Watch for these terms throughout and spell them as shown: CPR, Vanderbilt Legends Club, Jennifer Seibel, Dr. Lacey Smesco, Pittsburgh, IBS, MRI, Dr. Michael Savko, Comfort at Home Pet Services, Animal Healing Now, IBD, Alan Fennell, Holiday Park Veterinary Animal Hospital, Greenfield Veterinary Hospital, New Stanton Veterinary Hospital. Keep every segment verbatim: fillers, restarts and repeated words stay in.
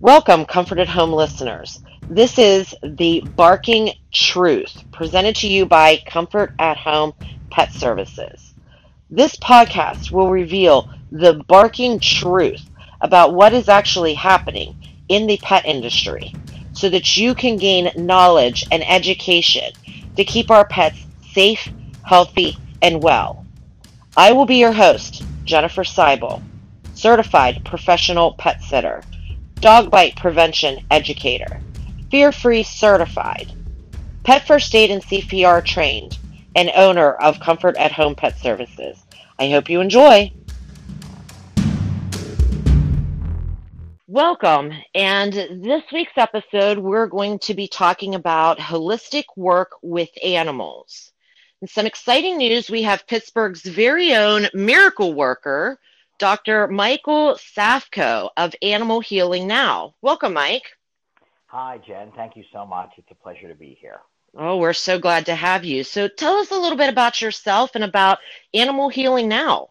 Welcome, Comfort at Home listeners. This is The Barking Truth, presented to you by Comfort at Home Pet Services. This podcast will reveal the barking truth about what is actually happening in the pet industry so that you can gain knowledge and education to keep our pets safe, healthy, and well. I will be your host, Jennifer Seibel, certified professional pet sitter, dog bite prevention educator, fear-free certified, pet first aid and C P R trained, and owner of Comfort at Home Pet Services. I hope you enjoy. Welcome, and this week's episode we're going to be talking about holistic work with animals. And some exciting news, we have Pittsburgh's very own miracle worker, Doctor Michael Savko of Animal Healing Now. Welcome, Mike. Hi, Jen. Thank you so much. It's a pleasure to be here. Oh, we're so glad to have you. So tell us a little bit about yourself and about Animal Healing Now.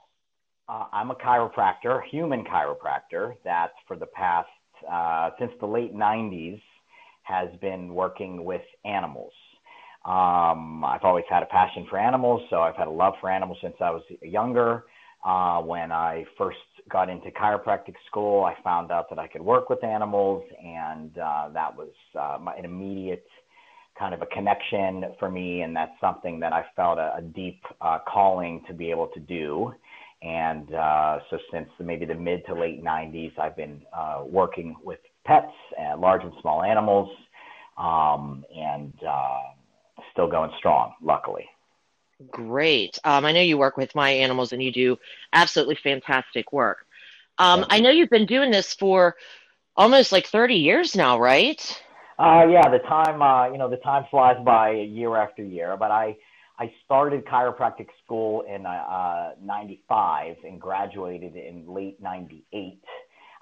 Uh, I'm a chiropractor, human chiropractor, that for the past, uh, since the late nineties, has been working with animals. Um, I've always had a passion for animals, so I've had a love for animals since I was younger. Uh, when I first got into chiropractic school, I found out that I could work with animals, and uh, that was uh, my, an immediate kind of a connection for me, and that's something that I felt a, a deep uh, calling to be able to do. And uh, so since maybe the mid to late nineties, I've been uh, working with pets, uh, large and small animals, um, and uh, still going strong, luckily. Great. Um, I know you work with my animals and you do absolutely fantastic work. Um, I know you've been doing this for almost like thirty years now, right? Uh, yeah, the time, uh, you know, the time flies by year after year, but I, I started chiropractic school in uh, ninety-five and graduated in late ninety-eight.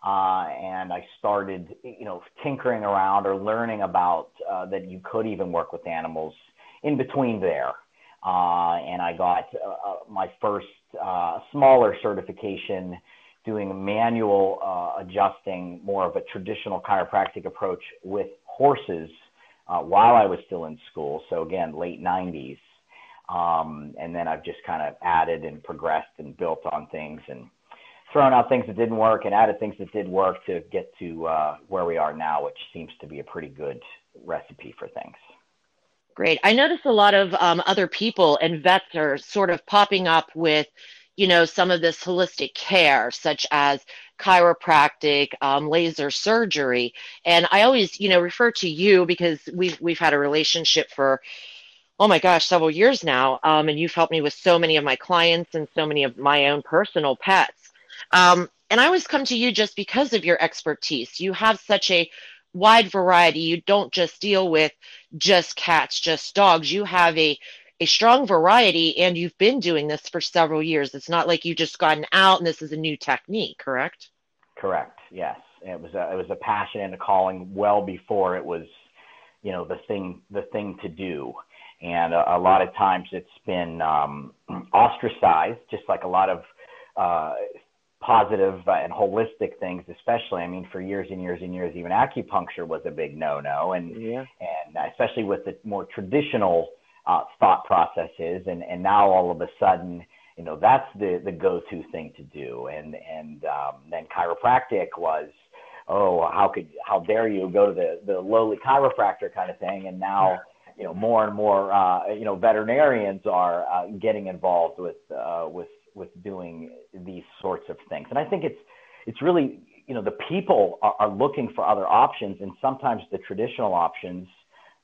Uh, and I started, you know, tinkering around or learning about uh, that you could even work with animals in between there. Uh, and I got uh, my first uh, smaller certification doing manual uh, adjusting, more of a traditional chiropractic approach with horses uh, while I was still in school. So again, late nineties. Um, and then I've just kind of added and progressed and built on things and thrown out things that didn't work and added things that did work to get to uh, where we are now, which seems to be a pretty good recipe for things. Great. I noticed a lot of um, other people and vets are sort of popping up with, you know, some of this holistic care, such as chiropractic, um, laser surgery. And I always, you know, refer to you because we've, we've had a relationship for, oh my gosh, several years now. Um, and you've helped me with so many of my clients and so many of my own personal pets. Um, and I always come to you just because of your expertise. You have such a wide variety. You don't just deal with just cats, just dogs. You have a, a strong variety, and you've been doing this for several years. It's not like you just gotten out and this is a new technique, correct? Correct. Yes. It was a, it was a passion and a calling well before it was, you know, the thing, the thing to do. And a, a lot of times it's been um, ostracized, just like a lot of uh, positive and holistic things, especially. I mean, for years and years and years, even acupuncture was a big no-no, and yeah. and especially with the more traditional uh, thought processes. And, and now all of a sudden, you know, that's the, the go-to thing to do. And and um, then chiropractic was, oh, how could how dare you go to the, the lowly chiropractor kind of thing. And now. Yeah. You know, more and more, uh, you know, veterinarians are uh, getting involved with uh, with with doing these sorts of things, and I think it's it's really, you know, the people are, are looking for other options, and sometimes the traditional options,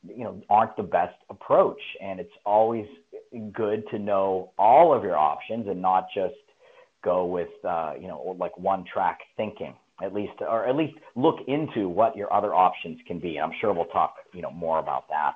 you know, aren't the best approach, and it's always good to know all of your options and not just go with uh, you know, like one track thinking. At least, or at least look into what your other options can be. And I'm sure we'll talk, you know, more about that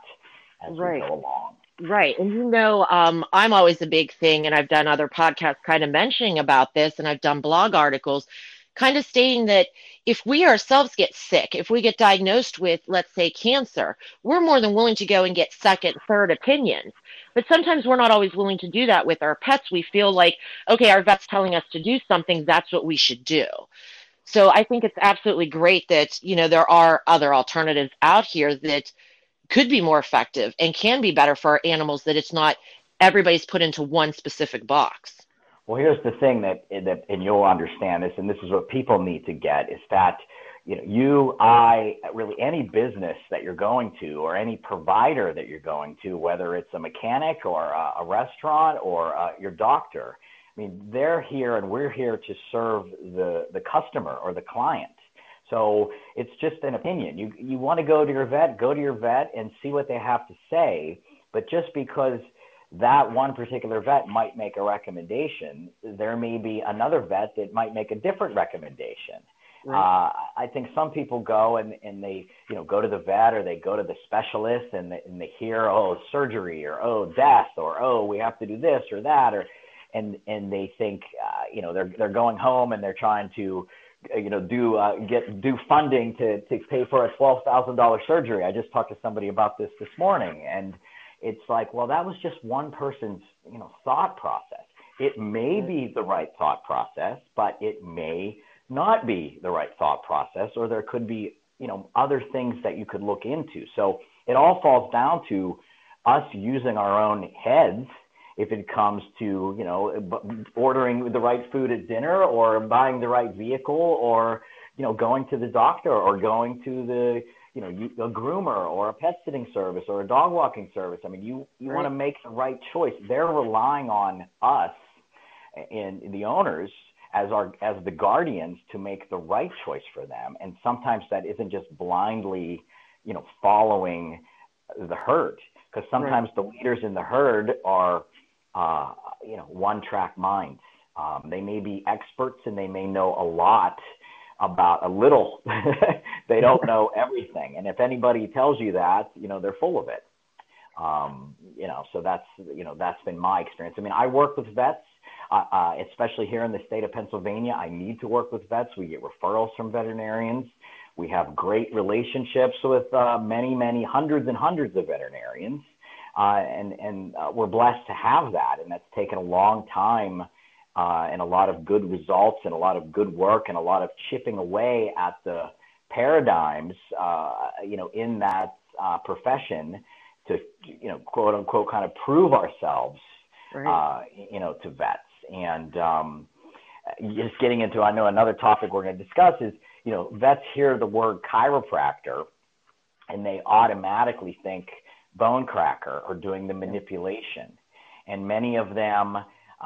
as right. we go along. Right. And, you know, um, I'm always a big thing, and I've done other podcasts kind of mentioning about this, and I've done blog articles kind of stating that if we ourselves get sick, if we get diagnosed with, let's say, cancer, we're more than willing to go and get second, third opinions. But sometimes we're not always willing to do that with our pets. We feel like, okay, our vet's telling us to do something. That's what we should do. So I think it's absolutely great that, you know, there are other alternatives out here that could be more effective and can be better for our animals, that it's not everybody's put into one specific box. Well, here's the thing that, that, and you'll understand this, and this is what people need to get, is that, you know, you, I, really any business that you're going to, or any provider that you're going to, whether it's a mechanic or a, a restaurant or uh, your doctor, I mean, they're here and we're here to serve the, the customer or the client. So it's just an opinion. You you want to go to your vet, go to your vet and see what they have to say. But just because that one particular vet might make a recommendation, there may be another vet that might make a different recommendation. Right. Uh, I think some people go and, and they, you know, go to the vet or they go to the specialist and they, and they hear, oh, surgery, or, oh, death, or, oh, we have to do this or that, or, and and they think, uh, you know, they're they're going home and they're trying to, you know, do uh, get do funding to, to pay for a twelve thousand dollars surgery. I just talked to somebody about this this morning, and it's like, well, that was just one person's, you know, thought process. It may be the right thought process, but it may not be the right thought process, or there could be, you know, other things that you could look into. So it all falls down to us using our own heads if it comes to, you know, ordering the right food at dinner, or buying the right vehicle, or, you know, going to the doctor, or going to the, you know, a groomer, or a pet sitting service, or a dog walking service. I mean, you, you want to make the right choice. They're relying on us and the owners as our, as the guardians to make the right choice for them. And sometimes that isn't just blindly, you know, following the herd, because sometimes the leaders in the herd are, Uh, you know, one-track minds. Um, they may be experts and they may know a lot about a little. They don't know everything. And if anybody tells you that, you know, they're full of it. Um, you know, so that's, you know, that's been my experience. I mean, I work with vets, uh, uh, especially here in the state of Pennsylvania. I need to work with vets. We get referrals from veterinarians. We have great relationships with uh, many, many hundreds and hundreds of veterinarians. Uh, and and uh, we're blessed to have that, and that's taken a long time, uh, and a lot of good results, and a lot of good work, and a lot of chipping away at the paradigms, uh, you know, in that uh, profession to, you know, quote unquote, kind of prove ourselves, right. uh, you know, to vets. And um, just getting into, I know another topic we're going to discuss is, you know, vets hear the word chiropractor, and they automatically think bone cracker or doing the manipulation. And many of them,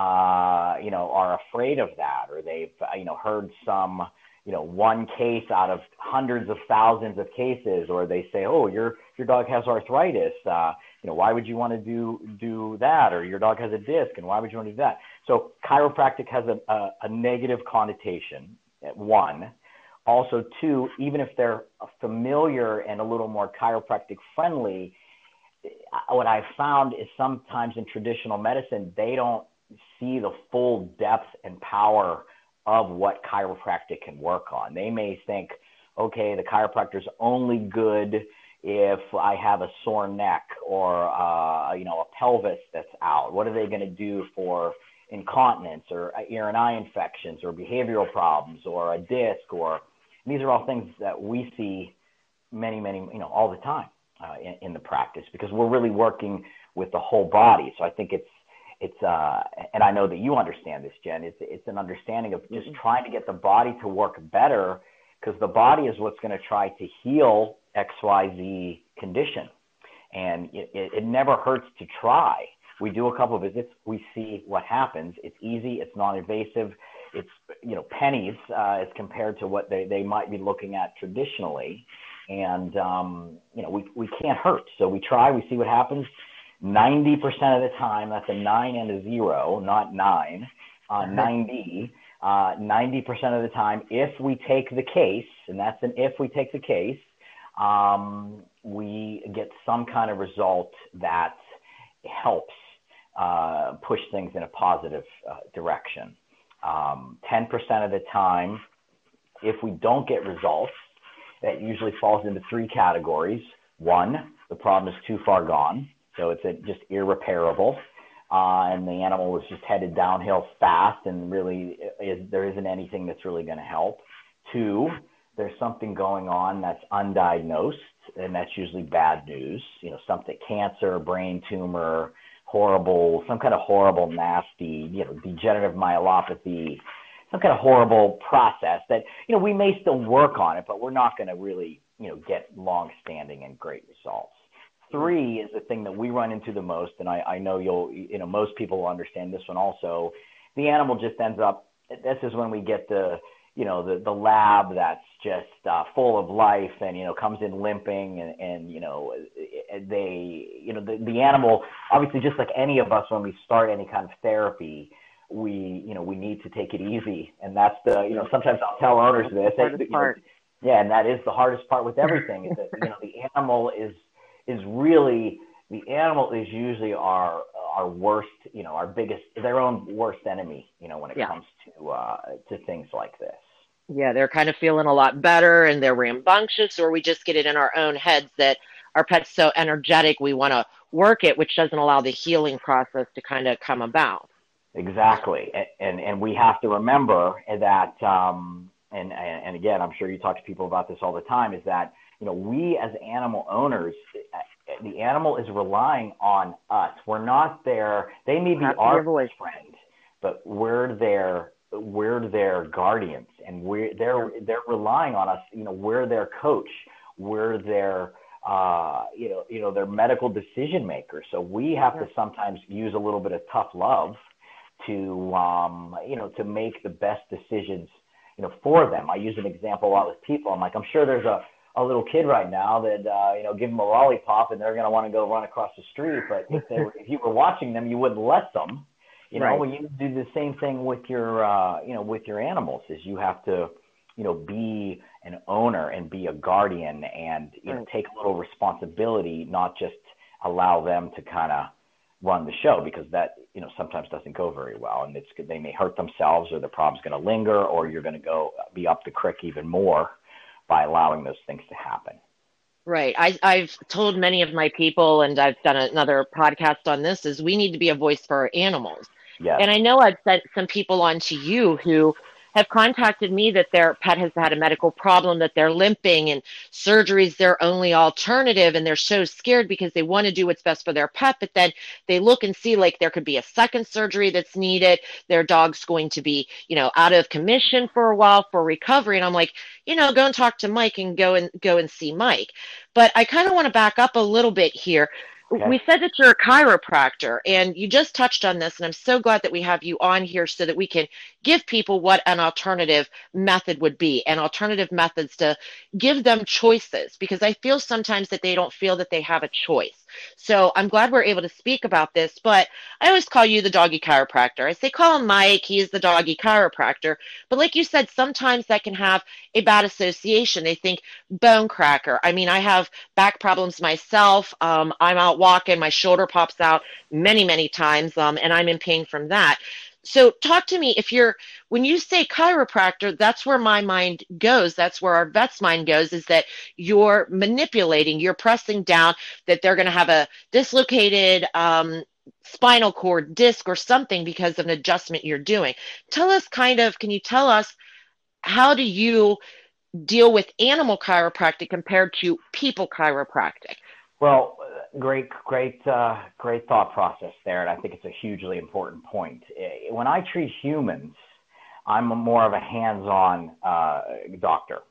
uh, you know, are afraid of that, or they've, you know, heard some, you know, one case out of hundreds of thousands of cases, or they say, oh, your, your dog has arthritis. Uh, you know, why would you want to do, do that? Or your dog has a disc, and why would you want to do that? So chiropractic has a, a, a negative connotation, one. Also, two, even if they're familiar and a little more chiropractic friendly, what I found is sometimes in traditional medicine, they don't see the full depth and power of what chiropractic can work on. They may think, okay, the chiropractor's only good if I have a sore neck, or, uh, you know, a pelvis that's out. What are they going to do for incontinence, or ear and eye infections, or behavioral problems, or a disc, or, and these are all things that we see many, many, you know, all the time. Uh, in, in the practice, because we're really working with the whole body. So I think it's, it's uh, and I know that you understand this, Jen, it's, it's an understanding of just trying to get the body to work better, because the body is what's going to try to heal X Y Z condition. And it, it, it never hurts to try. We do a couple of visits, we see what happens. It's easy, it's non-invasive, it's, you know, pennies uh, as compared to what they, they might be looking at traditionally. And, um, you know, we, we can't hurt. So we try, we see what happens. ninety percent of the time, that's a nine and a zero, not nine, uh, ninety. Uh, ninety percent of the time, if we take the case, and that's an if we take the case, um, we get some kind of result that helps uh, push things in a positive uh, direction. Um, ten percent of the time, if we don't get results, that usually falls into three categories. One, the problem is too far gone, so it's a, just irreparable, uh, and the animal is just headed downhill fast, and really is, there isn't anything that's really going to help. Two, there's something going on that's undiagnosed, and that's usually bad news. You know, something, cancer, brain tumor, horrible, some kind of horrible, nasty, you know, degenerative myelopathy, some kind of horrible process that, you know, we may still work on it, but we're not going to really, you know, get long-standing and great results. Three is the thing that we run into the most, and I, I know you'll, you know, most people will understand this one also. The animal just ends up, this is when we get the, you know, the, the lab that's just uh, full of life and, you know, comes in limping and, and you know, they, you know, the, the animal, obviously just like any of us, when we start any kind of therapy, we, you know, we need to take it easy. And that's the, you know, sometimes I'll tell owners this. Hardest and, part. Know, yeah. And that is the hardest part with everything is that, you know, the animal is, is really, the animal is usually our, our worst, you know, our biggest, their own worst enemy, you know, when it yeah. comes to, uh, to things like this. Yeah. They're kind of feeling a lot better and they're rambunctious, or we just get it in our own heads that our pet's so energetic, we want to work it, which doesn't allow the healing process to kind of come about. Exactly. And, and, and we have to remember that, um, and, and again, I'm sure you talk to people about this all the time, is that, you know, we as animal owners, the animal is relying on us. We're not there. They may be our friend, but we're their, we're their guardians, and we're, they're, they're relying on us. You know, we're their coach. We're their, uh, you know, you know, their medical decision maker. So we have yeah. to sometimes use a little bit of tough love to, um, you know, to make the best decisions, you know, for them. I use an example a lot with people. I'm like, I'm sure there's a, a little kid right now that, uh, you know, give them a lollipop and they're going to want to go run across the street. But if they were, if you were watching them, you wouldn't let them, you know, right. When you do the same thing with your, uh, you know, with your animals is you have to, you know, be an owner and be a guardian and, you right. know, take a little responsibility, not just allow them to kind of run the show, because that, you know, sometimes doesn't go very well, and it's, they may hurt themselves, or the problem's going to linger, or you're going to go be up the creek even more by allowing those things to happen. Right. I, I've told many of my people, and I've done another podcast on this, is we need to be a voice for our animals. Yes. And I know I've sent some people on to you who have contacted me that their pet has had a medical problem, that they're limping, and surgery is their only alternative, and they're so scared because they want to do what's best for their pet, but then they look and see like there could be a second surgery that's needed. Their dog's going to be, you know, out of commission for a while for recovery. And I'm like, you know, go and talk to Mike and go and go and see Mike. But I kind of want to back up a little bit here. Okay. We said that you're a chiropractor, and you just touched on this, and I'm so glad that we have you on here so that we can give people what an alternative method would be, and alternative methods to give them choices, because I feel sometimes that they don't feel that they have a choice. So I'm glad we're able to speak about this, but I always call you the doggy chiropractor. I say, call him Mike. He's the doggy chiropractor. But like you said, sometimes that can have a bad association. They think bone cracker. I mean, I have back problems myself. Um, I'm out walking. My shoulder pops out many, many times, um, and I'm in pain from that. So talk to me, if you're, when you say chiropractor, that's where my mind goes. That's where our vet's mind goes, is that you're manipulating, you're pressing down, that they're going to have a dislocated um, spinal cord disc or something because of an adjustment you're doing. Tell us kind of, can you tell us, how do you deal with animal chiropractic compared to people chiropractic? Well, great, great, uh, great thought process there. And I think it's a hugely important point. When I treat humans, I'm a more of a hands-on uh, doctor.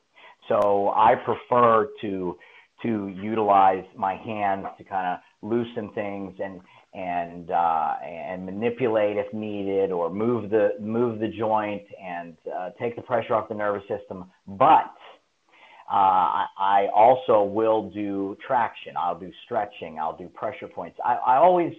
So I prefer to, to utilize my hands to kind of loosen things and, and, uh, and manipulate if needed, or move the, move the joint and uh, take the pressure off the nervous system. But Uh, I also will do traction. I'll do stretching. I'll do pressure points. I, I always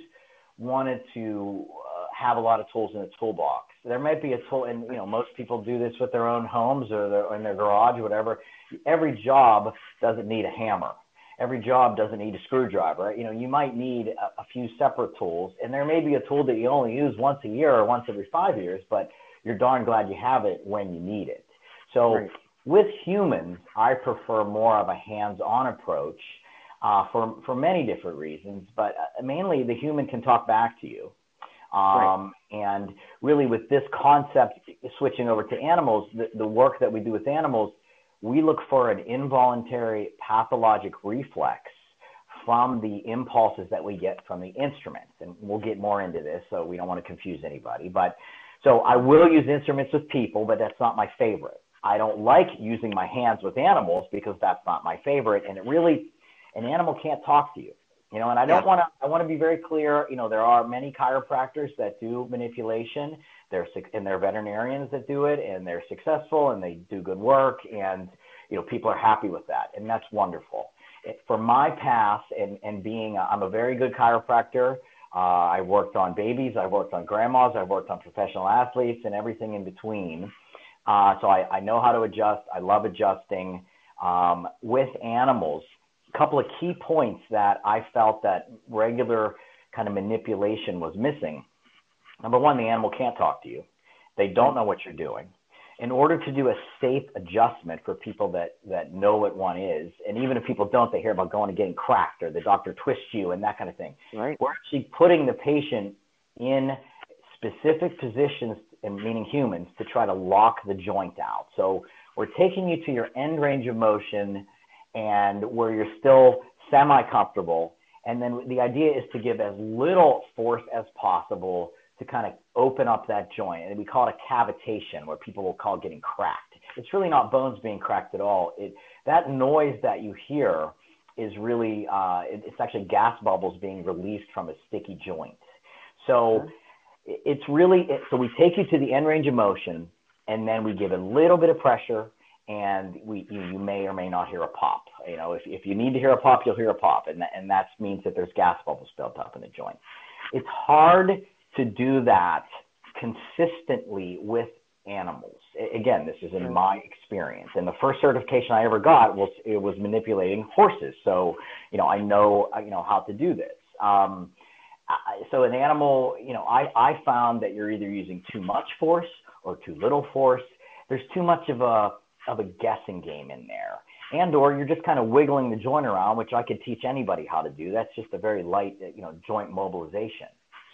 wanted to uh, have a lot of tools in the toolbox. There might be a tool, and you know, most people do this with their own homes or, their, or in their garage or whatever. Every job doesn't need a hammer. Every job doesn't need a screwdriver. You know, you might need a, a few separate tools, and there may be a tool that you only use once a year or once every five years, but you're darn glad you have it when you need it. So. Right. With humans, I prefer more of a hands-on approach uh, for, for many different reasons, but mainly the human can talk back to you. Um, right. And really with this concept, switching over to animals, the, the work that we do with animals, we look for an involuntary pathologic reflex from the impulses that we get from the instruments. And we'll get more into this, so we don't want to confuse anybody. But so I will use instruments with people, but that's not my favorite. I don't like using my hands with animals because that's not my favorite. And it really, an animal can't talk to you. You know, and I don't want to, I want to be very clear, you know, there are many chiropractors that do manipulation, they're, and there are veterinarians that do it, and they're successful, and they do good work, and, you know, people are happy with that, and that's wonderful. For my past, and, and being, a, I'm a very good chiropractor, uh, I worked on babies, I worked on grandmas, I worked on professional athletes, and everything in between, uh, so I, I know how to adjust, I love adjusting um, with animals. Couple of key points that I felt that regular kind of manipulation was missing. Number one, the animal can't talk to you. They don't know what you're doing. In order to do a safe adjustment for people that, that know what one is, and even if people don't, they hear about going and getting cracked or the doctor twists you and that kind of thing. Right. We're actually putting the patient in specific positions, and meaning humans, to try to lock the joint out. So we're taking you to your end range of motion and where you're still semi-comfortable. And then the idea is to give as little force as possible to kind of open up that joint. And we call it a cavitation, where people will call it getting cracked. It's really not bones being cracked at all. It, that noise that you hear is really, uh, it, it's actually gas bubbles being released from a sticky joint. So it, it's really, it, so we take you to the end range of motion, and then we give a little bit of pressure, and we, you, you may or may not hear a pop. You know, if, if you need to hear a pop, you'll hear a pop, and, th- and that means that there's gas bubbles built up in the joint. It's hard to do that consistently with animals. I- again, this is in my experience, and the first certification I ever got was it was manipulating horses. So, you know, I know, you know, how to do this. Um, I, so an animal, you know, I, I found that you're either using too much force or too little force. There's too much of a of a guessing game in there, and or you're just kind of wiggling the joint around, which I could teach anybody how to do. That's just a very light, you know, joint mobilization.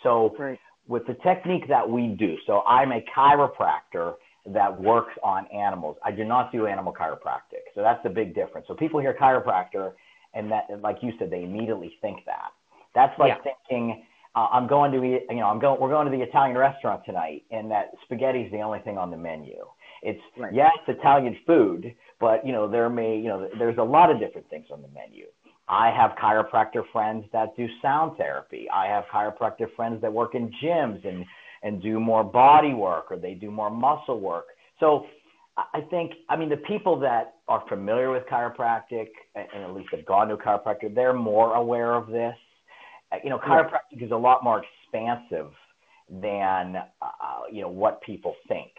So right. With the technique that we do, so I'm a chiropractor that works on animals. I do not do animal chiropractic. So that's the big difference. So people hear chiropractor, and that, like you said, they immediately think that. That's like yeah. thinking, uh, I'm going to eat, you know, I'm going, we're going to the Italian restaurant tonight, and that spaghetti is the only thing on the menu. It's, right. yeah, it's Italian food, but, you know, there may, you know, there's a lot of different things on the menu. I have chiropractor friends that do sound therapy. I have chiropractor friends that work in gyms and, and do more body work, or they do more muscle work. So I think, I mean, the people that are familiar with chiropractic, and at least have gone to a chiropractor, they're more aware of this. You know, chiropractic is a lot more expansive than, uh, you know, what people think.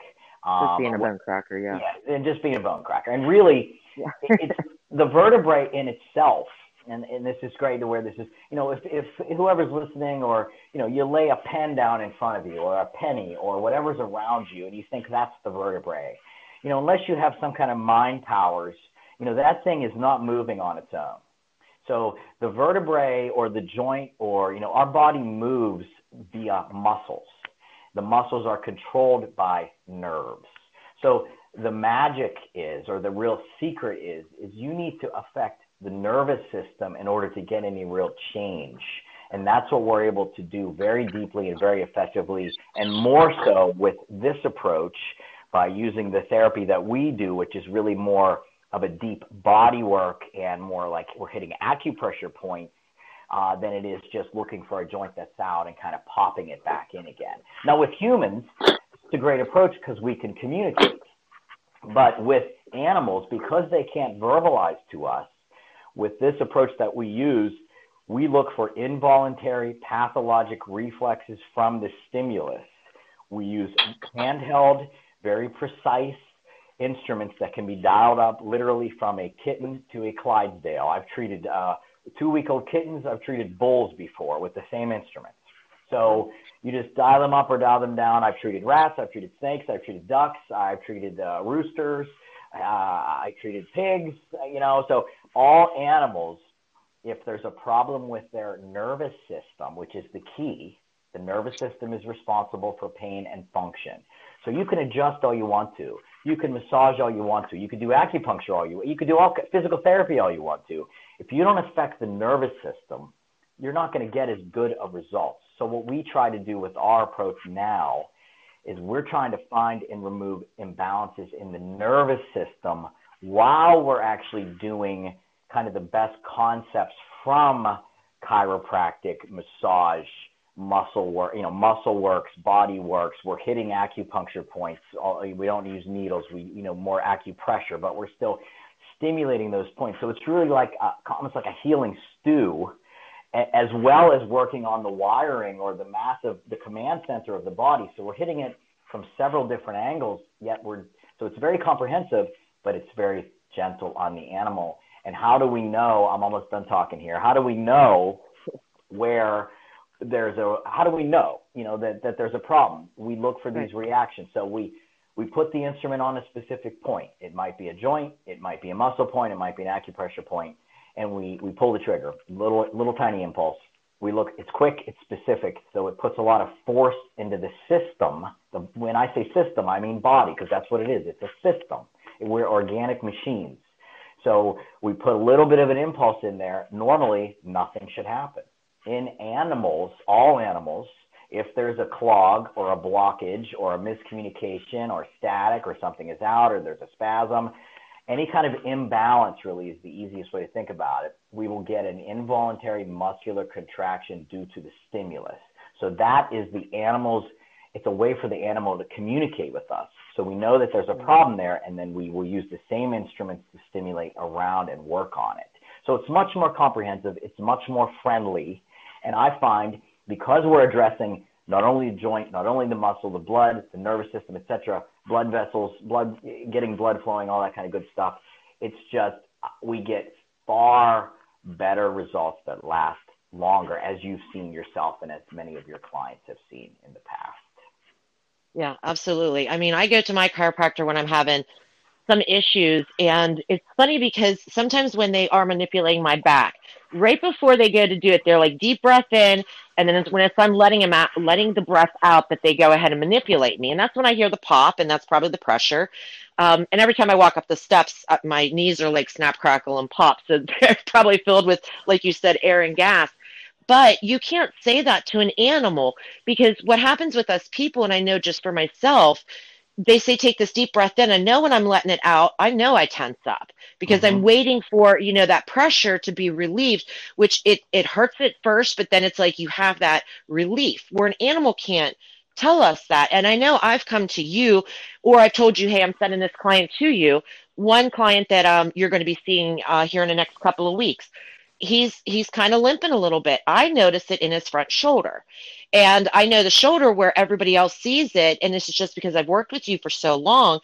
Just being um, a bone cracker, yeah. yeah. And just being a bone cracker. And really, yeah. it, it's the vertebrae in itself, and, and this is great to where this is, you know, if, if whoever's listening, or, you know, you lay a pen down in front of you, or a penny, or whatever's around you, and you think that's the vertebrae, you know, unless you have some kind of mind powers, you know, that thing is not moving on its own. So the vertebrae or the joint or, you know, our body moves via muscles. The muscles are controlled by nerves. So the magic is, or the real secret is, is you need to affect the nervous system in order to get any real change. And that's what we're able to do very deeply and very effectively, and more so with this approach by using the therapy that we do, which is really more of a deep body work and more like we're hitting acupressure points. Uh, than it is just looking for a joint that's out and kind of popping it back in again. Now, with humans, it's a great approach because we can communicate. But with animals, because they can't verbalize to us, with this approach that we use, we look for involuntary pathologic reflexes from the stimulus. We use handheld, very precise instruments that can be dialed up literally from a kitten to a Clydesdale. I've treated... Uh, two-week-old kittens. I've treated bulls before with the same instruments. So you just dial them up or dial them down. I've treated rats. I've treated snakes. I've treated ducks. I've treated uh, roosters. Uh, I treated pigs, you know. So all animals, if there's a problem with their nervous system, which is the key, The nervous system is responsible for pain and function. So you can adjust all you want to. You can massage all you want to. You can do acupuncture all you want. You can do all physical therapy all you want to. If you don't affect the nervous system, you're not going to get as good of results. So what we try to do with our approach now is we're trying to find and remove imbalances in the nervous system while we're actually doing kind of the best concepts from chiropractic, massage, muscle work, you know, muscle works, body works. We're hitting acupuncture points. We don't use needles. We, you know, more acupressure, but we're still stimulating those points. So it's really like a, almost like a healing stew, as well as working on the wiring or the mass of the command center of the body. So we're hitting it from several different angles, yet we're, so it's very comprehensive, but it's very gentle on the animal. And how do we know, I'm almost done talking here. How do we know where there's a, how do we know, you know, that, that there's a problem? We look for these reactions. So we, we put the instrument on a specific point. It might be a joint, it might be a muscle point, it might be an acupressure point. And we, we pull the trigger, little, little tiny impulse. We look, it's quick, it's specific. So it puts a lot of force into the system. The, when I say system, I mean body, because that's what it is. It's a system. We're organic machines. So we put a little bit of an impulse in there. Normally, nothing should happen. In animals, all animals, if there's a clog or a blockage or a miscommunication or static or something is out or there's a spasm, any kind of imbalance really is the easiest way to think about it. We will get an involuntary muscular contraction due to the stimulus. So that is the animal's, it's a way for the animal to communicate with us. So we know that there's a problem there, and then we will use the same instruments to stimulate around and work on it. So it's much more comprehensive. It's much more friendly. And I find because we're addressing not only the joint, not only the muscle, the blood, the nervous system, et cetera, blood vessels, blood, getting blood flowing, all that kind of good stuff. It's just, we get far better results that last longer, as you've seen yourself and as many of your clients have seen in the past. Yeah, absolutely. I mean, I go to my chiropractor when I'm having some issues, and it's funny because sometimes when they are manipulating my back, right before they go to do it, they're like deep breath in, and then it's when it's, I'm letting them out, letting the breath out, that they go ahead and manipulate me, and that's when I hear the pop, and that's probably the pressure. Um, and every time I walk up the steps, uh, my knees are like snap, crackle, and pop. So they're probably filled with, like you said, air and gas. But you can't say that to an animal, because what happens with us people, and I know just for myself, they say, take this deep breath in. I know when I'm letting it out, I know I tense up because mm-hmm. I'm waiting for, you know, that pressure to be relieved, which it, it hurts at first, but then it's like you have that relief where an animal can't tell us that. And I know I've come to you, or I've told you, hey, I'm sending this client to you. One client that um, you're going to be seeing uh, here in the next couple of weeks, he's, he's kind of limping a little bit. I notice it in his front shoulder. And I know the shoulder where everybody else sees it. And this is just because I've worked with you for so long.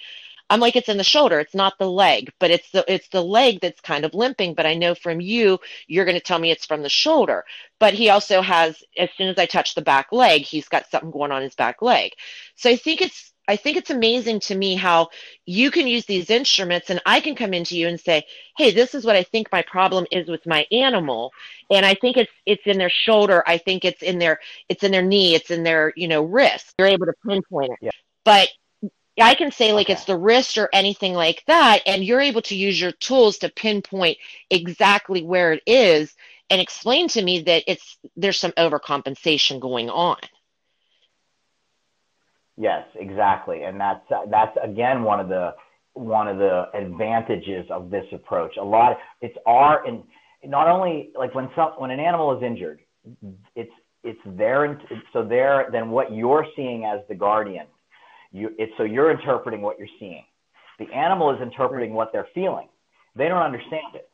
I'm like, it's in the shoulder. It's not the leg, but it's the, it's the leg that's kind of limping. But I know from you, you're going to tell me it's from the shoulder. But he also has, as soon as I touch the back leg, he's got something going on his back leg. So I think it's, I think it's amazing to me how you can use these instruments, and I can come into you and say, hey, this is what I think my problem is with my animal. And I think it's, it's in their shoulder. I think it's in their, it's in their knee. It's in their, you know, wrist. You're able to pinpoint it, yeah. But I can say like, okay, it's the wrist or anything like that. And you're able to use your tools to pinpoint exactly where it is and explain to me that it's, there's some overcompensation going on. Yes, exactly. And that's, that's again, one of the, one of the advantages of this approach. A lot, it's our, and not only like when some, when an animal is injured, it's, it's their, so they're, then what you're seeing as the guardian, you, it's, so you're interpreting what you're seeing. The animal is interpreting what they're feeling. They don't understand it.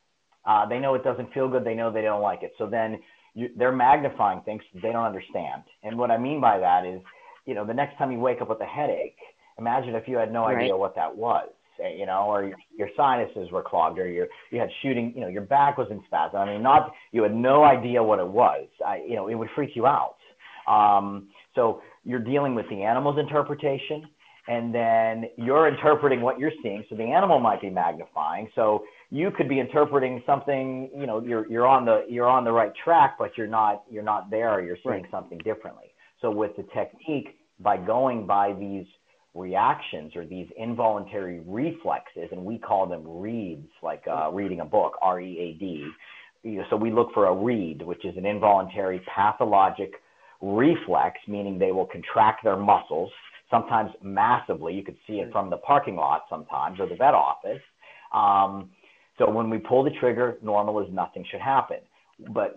Uh, they know it doesn't feel good. They know they don't like it. So then you, they're magnifying things they don't understand. And what I mean by that is, you know, the next time you wake up with a headache, imagine if you had no right. idea what that was, you know, or your, your sinuses were clogged, or your, you had shooting, you know, your back was in spasm. I mean, not, you had no idea what it was. I, you know, it would freak you out. Um, so you're dealing with the animal's interpretation, and then you're interpreting what you're seeing. So the animal might be magnifying. So you could be interpreting something, you know, you're, you're on the, you're on the right track, but you're not, you're not there. Or you're seeing right. something differently. So with the technique, by going by these reactions or these involuntary reflexes, and we call them reads, like uh, reading a book, R E A D. You know, so we look for a read, which is an involuntary pathologic reflex, meaning they will contract their muscles, sometimes massively. You could see it from the parking lot sometimes or the vet office. Um, so when we pull the trigger, normal is nothing should happen. But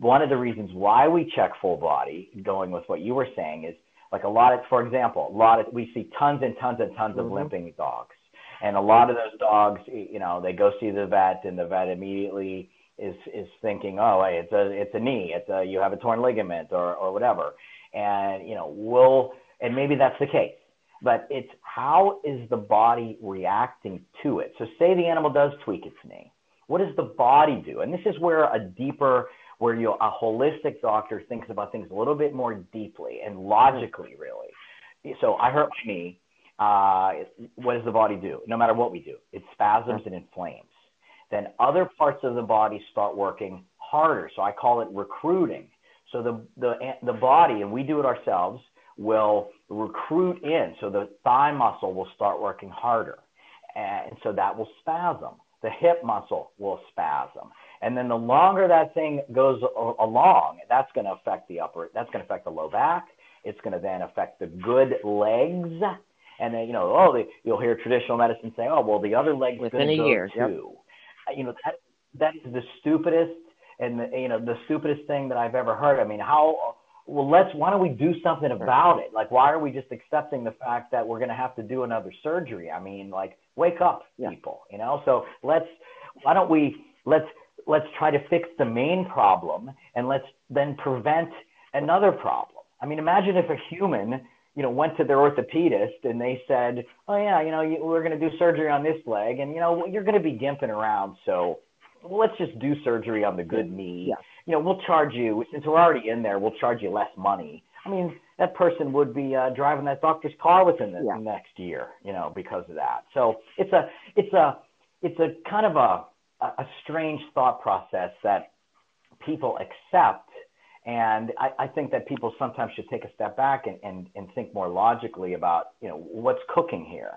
one of the reasons why we check full body, going with what you were saying, is like a lot of, for example, a lot of, we see tons and tons and tons mm-hmm. of limping dogs. And a lot of those dogs, you know, they go see the vet, and the vet immediately is, is thinking, oh, hey, it's a, it's a knee, it's a, you have a torn ligament or, or whatever. And, you know, we'll, and maybe that's the case, but it's how is the body reacting to it? So say the animal does tweak its knee. What does the body do? And this is where a deeper, where you a holistic doctor thinks about things a little bit more deeply and logically, really. So I hurt my knee. Uh, what does the body do? No matter what we do, it spasms and inflames. Then other parts of the body start working harder. So I call it recruiting. So the the the body, and we do it ourselves, will recruit in. So the thigh muscle will start working harder, and so that will spasm. The hip muscle will spasm. And then the longer that thing goes along, that's going to affect the upper, that's going to affect the low back. It's going to then affect the good legs. And then, you know, oh, they, you'll hear traditional medicine say, oh, well, the other leg's going to go year, too. Yep. You know, that that is the stupidest and, the, you know, the stupidest thing that I've ever heard. I mean, how, well, let's, why don't we do something about it? Like, why are we just accepting the fact that we're going to have to do another surgery? I mean, like, wake up, yeah. people, you know? So let's, why don't we, let's, let's try to fix the main problem, and let's then prevent another problem. I mean, imagine if a human, you know, went to their orthopedist and they said, oh yeah, you know, you, we're going to do surgery on this leg, and you know, you're going to be gimping around. So let's just do surgery on the good knee. Yeah. You know, we'll charge you, since we're already in there, we'll charge you less money. I mean, that person would be uh, driving that doctor's car within the yeah. next year, you know, because of that. So it's a, it's a, it's a kind of a, a strange thought process that people accept. And I, I think that people sometimes should take a step back and, and, and think more logically about, you know, what's cooking here.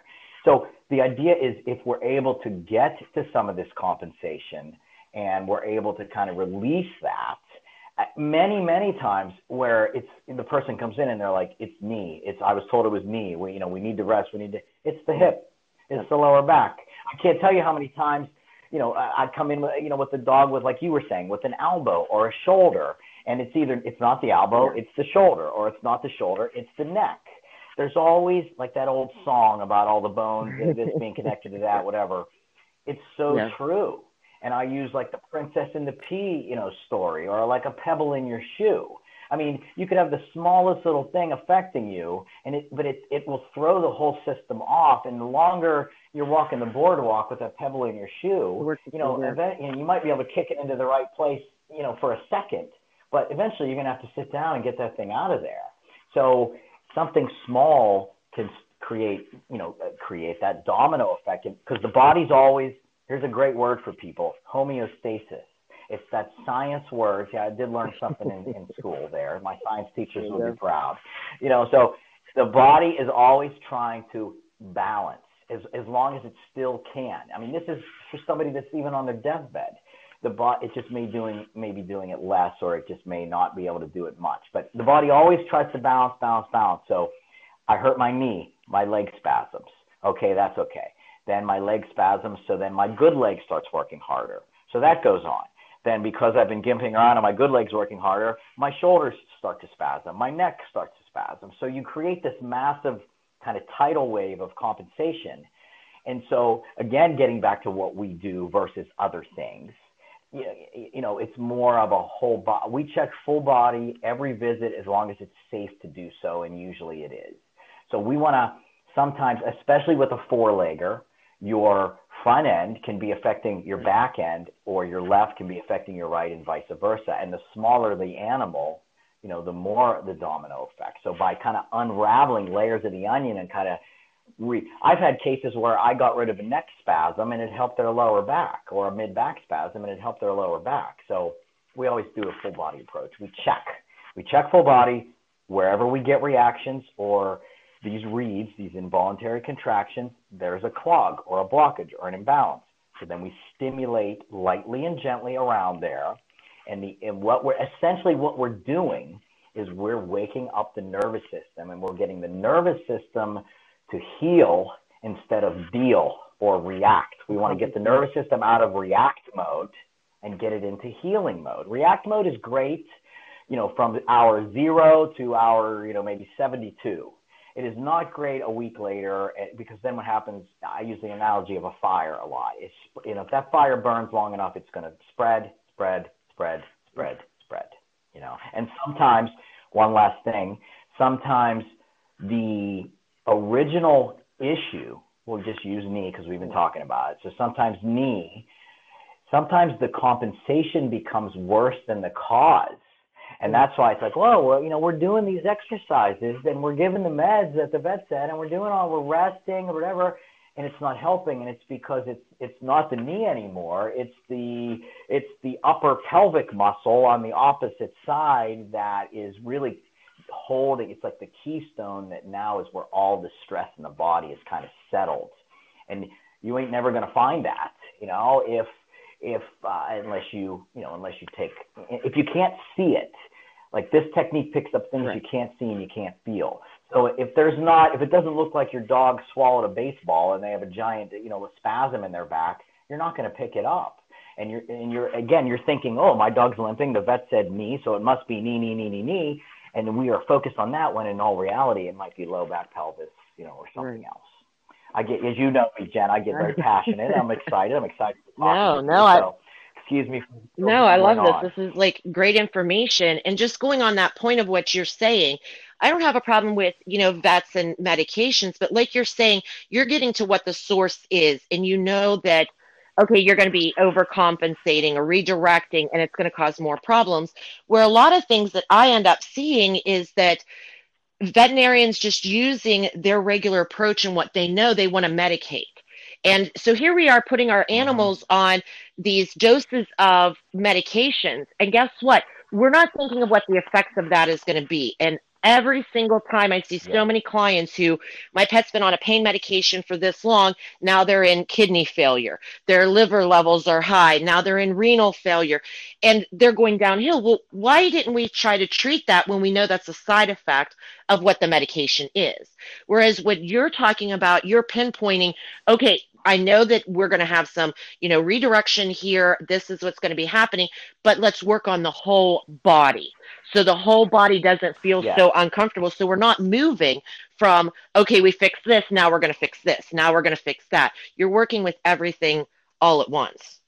So the idea is, if we're able to get to some of this compensation and we're able to kind of release that, many, many times where it's the person comes in and they're like, it's knee. It's, I was told it was knee. We, you know, we need to rest. We need to, it's the hip. It's the lower back. I can't tell you how many times, you know, I'd come in, you know, with the dog with, like you were saying, with an elbow or a shoulder, and it's either, it's not the elbow, it's the shoulder, or it's not the shoulder, it's the neck. There's always like that old song about all the bones this being connected to that, whatever. It's so yeah. true. And I use like the Princess and the Pea, you know, story, or like a pebble in your shoe. I mean, you could have the smallest little thing affecting you, and it, but it, it will throw the whole system off. And the longer you're walking the boardwalk with a pebble in your shoe, you know, event, you know, you might be able to kick it into the right place, you know, for a second, but eventually you're going to have to sit down and get that thing out of there. So something small can create, you know, create that domino effect, because the body's always, here's a great word for people, homeostasis. It's that science word. Yeah, I did learn something in, in school there. My science teachers yeah. will be proud. You know, so the body is always trying to balance as, as long as it still can. I mean, this is for somebody that's even on their deathbed. The body, it just may doing maybe doing it less, or it just may not be able to do it much. But the body always tries to balance, balance, balance. So I hurt my knee, my leg spasms. Okay, that's okay. Then my leg spasms, so then my good leg starts working harder. So that goes on. Then because I've been gimping around and my good leg's working harder, my shoulders start to spasm, my neck starts to spasm. So you create this massive kind of tidal wave of compensation. And so, again, getting back to what we do versus other things, you know, it's more of a whole body. We check full body every visit as long as it's safe to do so, and usually it is. So we want to sometimes, especially with a four-legger, your front end can be affecting your back end, or your left can be affecting your right, and vice versa. And the smaller the animal, you know, the more the domino effect. So by kind of unraveling layers of the onion and kind of re- I've had cases where I got rid of a neck spasm and it helped their lower back, or a mid back spasm and it helped their lower back. So we always do a full body approach. We check, we check full body, wherever we get reactions or these reads, these involuntary contractions, there's a clog or a blockage or an imbalance. So then we stimulate lightly and gently around there. And, the, and what we're essentially what we're doing is we're waking up the nervous system, and we're getting the nervous system to heal instead of deal or react. We want to get the nervous system out of react mode and get it into healing mode. React mode is great, you know, from hour zero to hour, you know, maybe seventy-two. It is not great a week later, because then what happens, I use the analogy of a fire a lot. It's, you know, if that fire burns long enough, it's going to spread, spread, spread, spread, spread, you know. And sometimes, one last thing, sometimes the original issue, we'll just use knee because we've been talking about it. So sometimes knee, sometimes the compensation becomes worse than the cause. And that's why it's like, whoa, well, you know, we're doing these exercises and we're giving the meds that the vet said, and we're doing all, we're resting or whatever, and it's not helping. And it's because it's it's not the knee anymore. It's the it's the upper pelvic muscle on the opposite side that is really holding. It's like the keystone that now is where all the stress in the body is kind of settled. And you ain't never going to find that, you know, if if uh, unless you, you know, unless you take, if you can't see it, like this technique picks up things right. You can't see and you can't feel. So if there's not, if it doesn't look like your dog swallowed a baseball and they have a giant, you know, a spasm in their back, you're not going to pick it up. And you're, and you're, again, you're thinking, oh, my dog's limping. The vet said knee, so it must be knee, knee, knee, knee, knee. And we are focused on that when in all reality, it might be low back pelvis, you know, or something right. else. I get, as you know me, Jen, I get very passionate. I'm excited. I'm excited. To talk no, no, you, so I, excuse me. No, I love this. On. This is like great information. And just going on that point of what you're saying, I don't have a problem with, you know, vets and medications, but like you're saying, you're getting to what the source is, and you know that, okay, you're going to be overcompensating or redirecting, and it's going to cause more problems. Where a lot of things that I end up seeing is that veterinarians just using their regular approach and what they know, they want to medicate. And so here we are putting our animals on these doses of medications. And guess what? We're not thinking of what the effects of that is going to be. And every single time I see so yeah. many clients who, my pet's been on a pain medication for this long, now they're in kidney failure. Their liver levels are high. Now they're in renal failure. And they're going downhill. Well, why didn't we try to treat that when we know that's a side effect of what the medication is? Whereas what you're talking about, you're pinpointing, okay, I know that we're going to have some, you know, redirection here. This is what's going to be happening, but let's work on the whole body. So the whole body doesn't feel yeah. so uncomfortable. So we're not moving from, okay, we fixed this. Now we're going to fix this. Now we're going to fix that. You're working with everything all at once.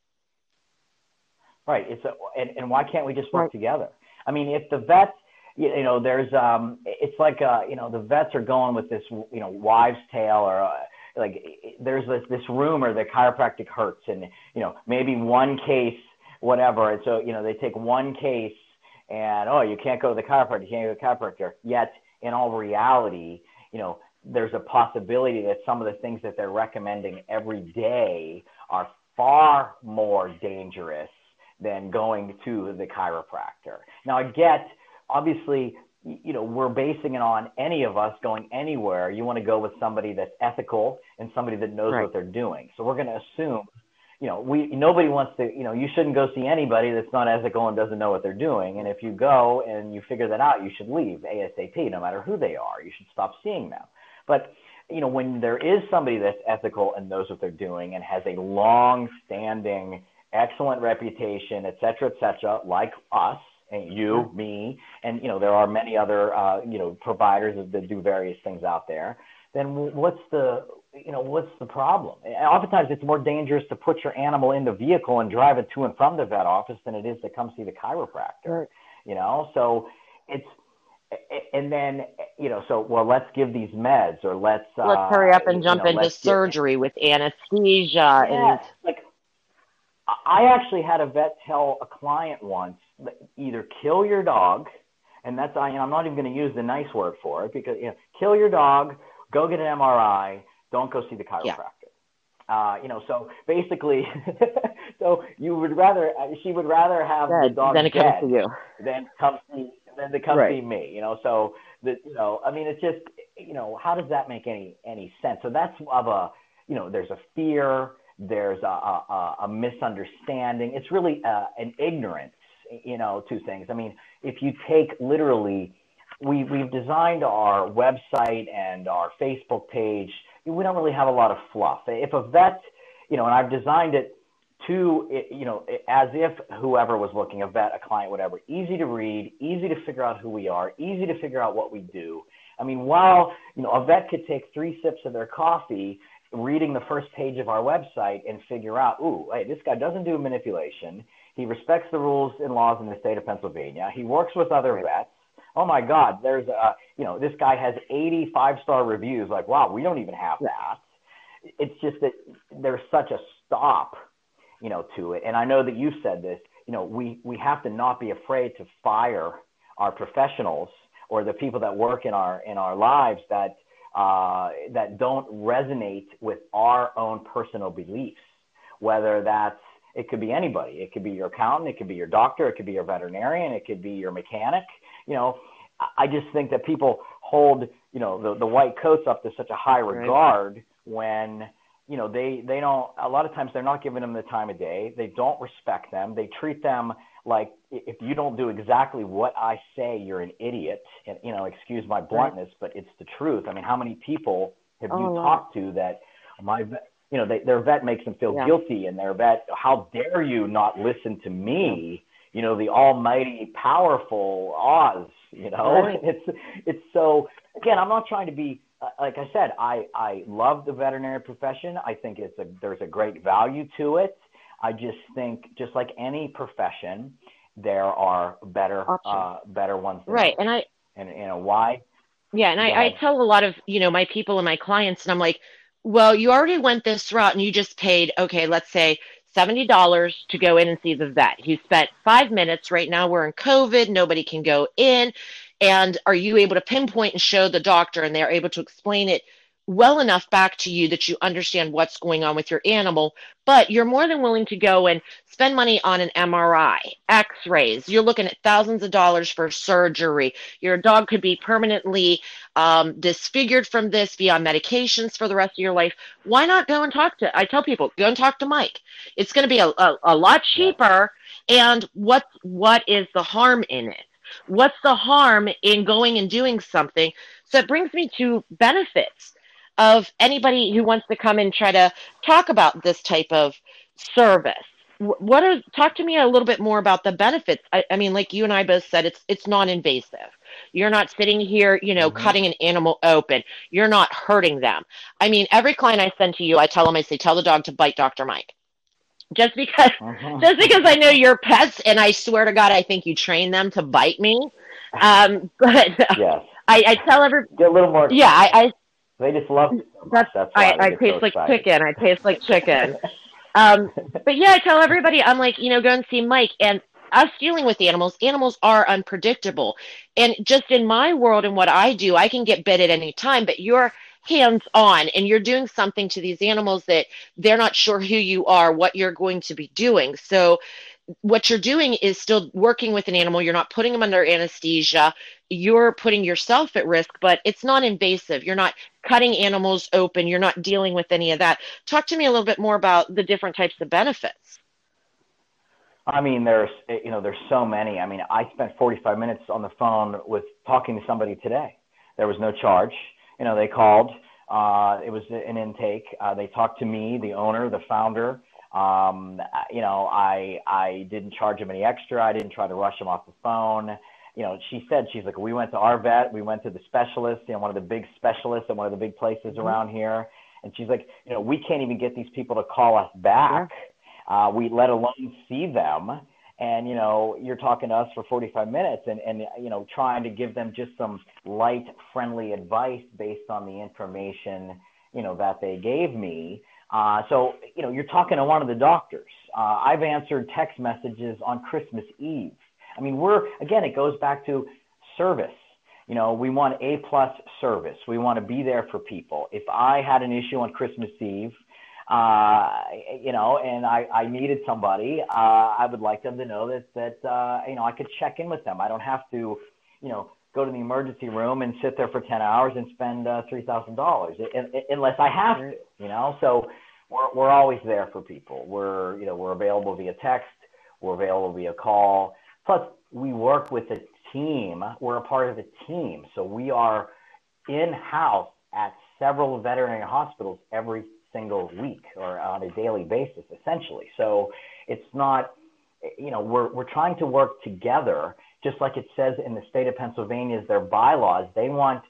Right. It's a, and, and why can't we just work right. together? I mean, if the vets, you, you know, there's, um, it's like, uh, you know, the vets are going with this, you know, wives' tale or uh, like there's this, this rumor that chiropractic hurts and, you know, maybe one case, whatever. And so, you know, they take one case. And, oh, you can't go to the chiropractor, you can't go to the chiropractor. Yet, in all reality, you know, there's a possibility that some of the things that they're recommending every day are far more dangerous than going to the chiropractor. Now, I get, obviously, you know, we're basing it on any of us going anywhere. You want to go with somebody that's ethical and somebody that knows right. what they're doing. So we're going to assume. You know, we, nobody wants to, you know, you shouldn't go see anybody that's not ethical and doesn't know what they're doing. And if you go and you figure that out, you should leave ASAP, no matter who they are. You should stop seeing them. But, you know, when there is somebody that's ethical and knows what they're doing and has a long-standing, excellent reputation, et cetera, et cetera, like us and you, me, and, you know, there are many other, uh, you know, providers that do various things out there, then what's the – you know, what's the problem? And oftentimes it's more dangerous to put your animal in the vehicle and drive it to and from the vet office than it is to come see the chiropractor, right. you know? So it's, and then, you know, so, well, let's give these meds or let's, let's uh, hurry up and jump know, into surgery get, with anesthesia. Yeah, and like I actually had a vet tell a client once, either kill your dog. And that's, I, and I'm not even going to use the nice word for it because, you know, kill your dog, go get an M R I, don't go see the chiropractor. Yeah. Uh, you know, so basically, so you would rather, she would rather have yeah, the dog dead than come see, than to come right. see me, you know? So that, you know, I mean, it's just, you know, how does that make any, any sense? So that's of a, you know, there's a fear, there's a, a, a misunderstanding. It's really a, an ignorance, you know, to things. I mean, if you take literally, we, we've designed our website and our Facebook page. We don't really have a lot of fluff. If a vet, you know, and I've designed it to, you know, as if whoever was looking, a vet, a client, whatever, easy to read, easy to figure out who we are, easy to figure out what we do. I mean, while, you know, a vet could take three sips of their coffee reading the first page of our website and figure out, ooh, hey, this guy doesn't do manipulation. He respects the rules and laws in the state of Pennsylvania. He works with other vets. Oh my God, there's a, you know, this guy has eighty five-star reviews. Like, wow, we don't even have that. It's just that there's such a stop, you know, to it. And I know that you said this, you know, we, we have to not be afraid to fire our professionals or the people that work in our, in our lives that, uh, that don't resonate with our own personal beliefs, whether that's, it could be anybody. It could be your accountant. It could be your doctor. It could be your veterinarian. It could be your mechanic. You know, I just think that people hold, you know, the, the white coats up to such a high regard when, you know, they, they don't, a lot of times they're not giving them the time of day. They don't respect them. They treat them like, if you don't do exactly what I say, you're an idiot. And, you know, excuse my bluntness, but it's the truth. I mean, how many people have oh, you talked to that my, you know, they, their vet makes them feel yeah. guilty, and their vet, how dare you not listen to me? You know, the almighty, powerful Oz, you know, right. it's, it's so, again, I'm not trying to be, like I said, I, I love the veterinary profession. I think it's a, there's a great value to it. I just think just like any profession, there are better, uh, better ones. Right. And I, and you know why? Yeah. And I, I tell a lot of, you know, my people and my clients, and I'm like, well, you already went this route and you just paid, okay, let's say seventy dollars to go in and see the vet. He spent five minutes. Right now we're in COVID. Nobody can go in. And are you able to pinpoint and show the doctor, and they're able to explain it well enough back to you that you understand what's going on with your animal, but you're more than willing to go and spend money on an M R I, x-rays. You're looking at thousands of dollars for surgery. Your dog could be permanently um, disfigured from this, be on medications for the rest of your life. Why not go and talk to, I tell people, go and talk to Mike. It's going to be a, a, a lot cheaper. And what what is the harm in it? What's the harm in going and doing something? So it brings me to benefits of anybody who wants to come and try to talk about this type of service. What are, talk to me a little bit more about the benefits. I, I mean, like you and I both said, it's it's non-invasive. You're not sitting here, you know, mm-hmm. cutting an animal open. You're not hurting them. I mean, every client I send to you, I tell them, I say, tell the dog to bite Doctor Mike. Just because, uh-huh. just because I know your pets, and I swear to God, I think you train them to bite me. Um, but yes. I, I tell every get a little more. Yeah, I, I they just love it so much. That's why I, I taste so like chicken. I taste like chicken. um, but yeah, I tell everybody, I'm like, you know, go and see Mike. And us dealing with animals, animals are unpredictable. And just in my world and what I do, I can get bit at any time. But you're hands-on, and you're doing something to these animals that they're not sure who you are, what you're going to be doing. So what you're doing is still working with an animal. You're not putting them under anesthesia. You're putting yourself at risk, but it's not invasive. You're not cutting animals open. You're not dealing with any of that. Talk to me a little bit more about the different types of benefits. I mean, there's, you know, there's so many. I mean, I spent forty-five minutes on the phone with talking to somebody today. There was no charge. You know, they called, uh, it was an intake. Uh, they talked to me, the owner, the founder. Um, you know, I, I didn't charge them any extra. I didn't try to rush them off the phone. You know, she said, she's like, we went to our vet, we went to the specialist, you know, one of the big specialists in one of the big places mm-hmm. around here. And she's like, you know, we can't even get these people to call us back. Yeah. Uh, we let alone see them. And, you know, you're talking to us for forty-five minutes and, and, you know, trying to give them just some light, friendly advice based on the information, you know, that they gave me. Uh, so, you know, you're talking to one of the doctors. Uh, I've answered text messages on Christmas Eve. I mean, we're, again, it goes back to service. You know, we want A-plus service. We want to be there for people. If I had an issue on Christmas Eve, Uh, you know, and I, I needed somebody, uh, I would like them to know that, that, uh, you know, I could check in with them. I don't have to, you know, go to the emergency room and sit there for ten hours and spend uh, three thousand dollars unless I have to, you know? So we're, we're always there for people. We're, you know, we're available via text. We're available via call. Plus we work with a team. We're a part of the team. So we are in-house at several veterinary hospitals every single week or on a daily basis, essentially. So it's not, you know, we're, we're trying to work together. Just like it says in the state of Pennsylvania's, their bylaws, they want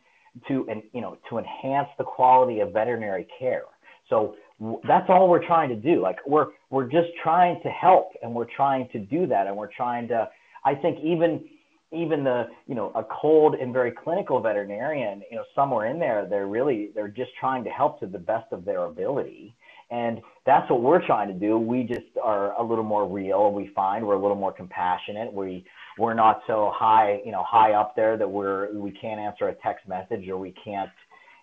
to, you know, to enhance the quality of veterinary care. So that's all we're trying to do. Like we're, we're just trying to help, and we're trying to do that. And we're trying to, I think even, even the, you know, a cold and very clinical veterinarian, you know, somewhere in there, they're really, they're just trying to help to the best of their ability. And that's what we're trying to do. We just are a little more real. We find we're a little more compassionate. We, we're not so high, you know, high up there that we're, we can't answer a text message, or we can't,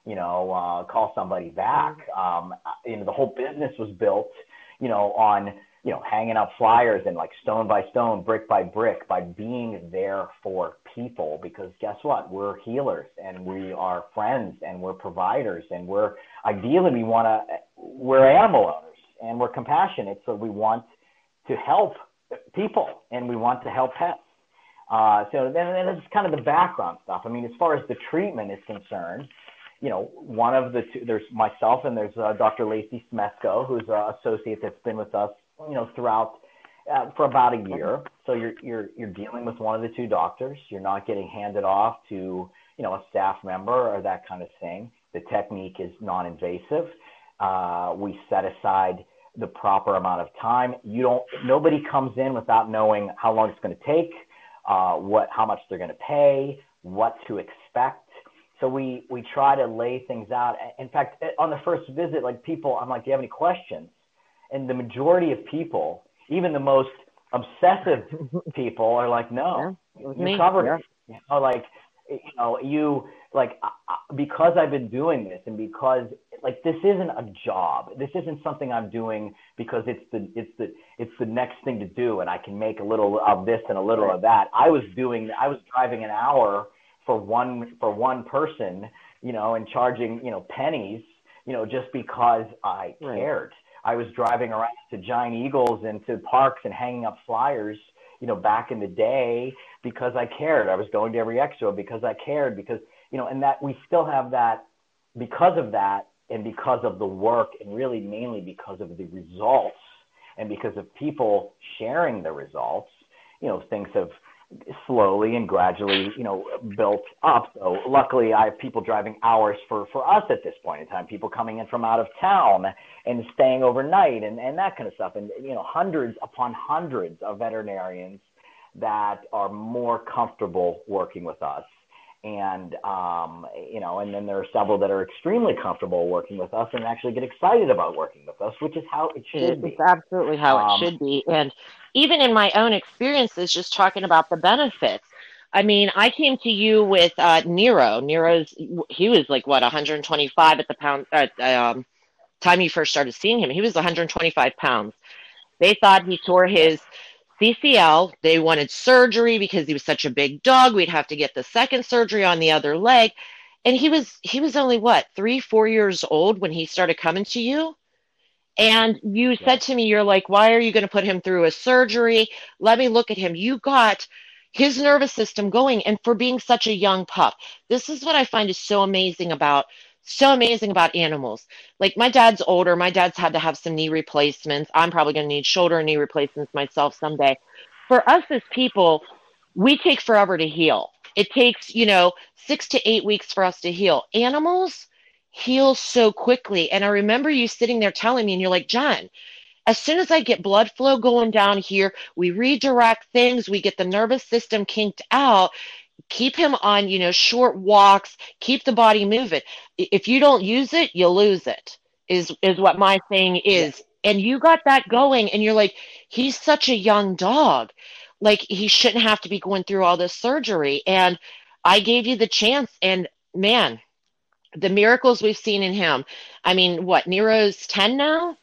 you know, uh, call somebody back. Um, you know, the whole business was built, you know, on, you know, hanging up flyers and like stone by stone, brick by brick, by being there for people, because guess what? We're healers, and we are friends, and we're providers, and we're ideally, we want to, we're animal owners, and we're compassionate. So we want to help people, and we want to help pets. Uh, so then, then it's kind of the background stuff. I mean, as far as the treatment is concerned, you know, one of the two, there's myself and there's uh, Doctor Lacey Smesco, who's an associate that's been with us, you know, throughout uh, for about a year. So you're, you're, you're dealing with one of the two doctors. You're not getting handed off to, you know, a staff member or that kind of thing. The technique is non-invasive. Uh, we set aside the proper amount of time. You don't, nobody comes in without knowing how long it's going to take. Uh, what, how much they're going to pay, what to expect. So we, we try to lay things out. In fact, on the first visit, like people, I'm like, do you have any questions? And the majority of people, even the most obsessive people, are like, no, yeah, you me. covered yeah. it. You know, like, you know, you like, because I've been doing this, and because like, this isn't a job. This isn't something I'm doing because it's the, it's the, it's the next thing to do. And I can make a little of this and a little of that. I was doing, I was driving an hour for one, for one person, you know, and charging, you know, pennies, you know, just because I cared. Right. I was driving around to Giant Eagles and to parks and hanging up flyers, you know, back in the day, because I cared. I was going to every expo because I cared, because, you know, and that we still have that because of that. And because of the work, and really mainly because of the results, and because of people sharing the results, you know, things have slowly and gradually, you know, built up. So luckily I have people driving hours for, for us at this point in time, people coming in from out of town and staying overnight, and, and that kind of stuff. And, you know, hundreds upon hundreds of veterinarians that are more comfortable working with us. And, um, you know, and then there are several that are extremely comfortable working with us and actually get excited about working with us, which is how it should it's be. It's absolutely how um, it should be. And even in my own experiences, just talking about the benefits, I mean, I came to you with uh, Nero. Nero's, he was like, what, one hundred twenty-five at the pound, uh, um, time you first started seeing him. He was one hundred twenty-five pounds. They thought he tore his C C L. They wanted surgery because he was such a big dog. We'd have to get the second surgery on the other leg. And he was, he was only what, three, four years old when he started coming to you. And you yeah. said to me, you're like, why are you going to put him through a surgery? Let me look at him. You got his nervous system going. And for being such a young pup, this is what I find is so amazing about So amazing about animals. Like my dad's older. My dad's had to have some knee replacements. I'm probably going to need shoulder and knee replacements myself someday. For us as people, we take forever to heal. It takes, you know, six to eight weeks for us to heal. Animals heal so quickly. And I remember you sitting there telling me, and you're like, John, as soon as I get blood flow going down here, we redirect things, we get the nervous system kinked out. Keep him on, you know, short walks, keep the body moving. If you don't use it, you'll lose it, is is what my thing is. Yeah. And you got that going, and you're like, he's such a young dog. Like, he shouldn't have to be going through all this surgery. And I gave you the chance, and man, the miracles we've seen in him. I mean, what, Nero's ten now?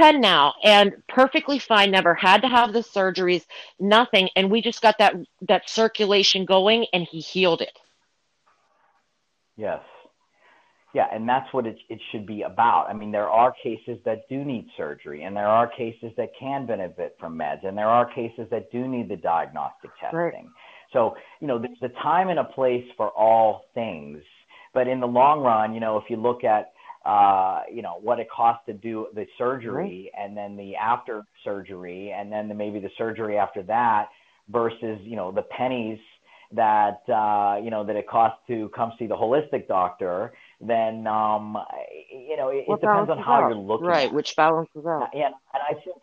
ten now, and perfectly fine, never had to have the surgeries, nothing. And we just got that that circulation going, and he healed it. Yes. Yeah, and that's what it, it should be about. I mean, there are cases that do need surgery, and there are cases that can benefit from meds, and there are cases that do need the diagnostic testing. Right. So, you know, there's a time and a place for all things. But in the long run, you know, if you look at, uh, you know, what it costs to do the surgery right. and then the after surgery and then the, maybe the surgery after that versus, you know, the pennies that, uh, you know, that it costs to come see the holistic doctor, then, um, you know, it, it depends on how out? You're looking. Right, at. Which balances out. Yeah, and, and I think,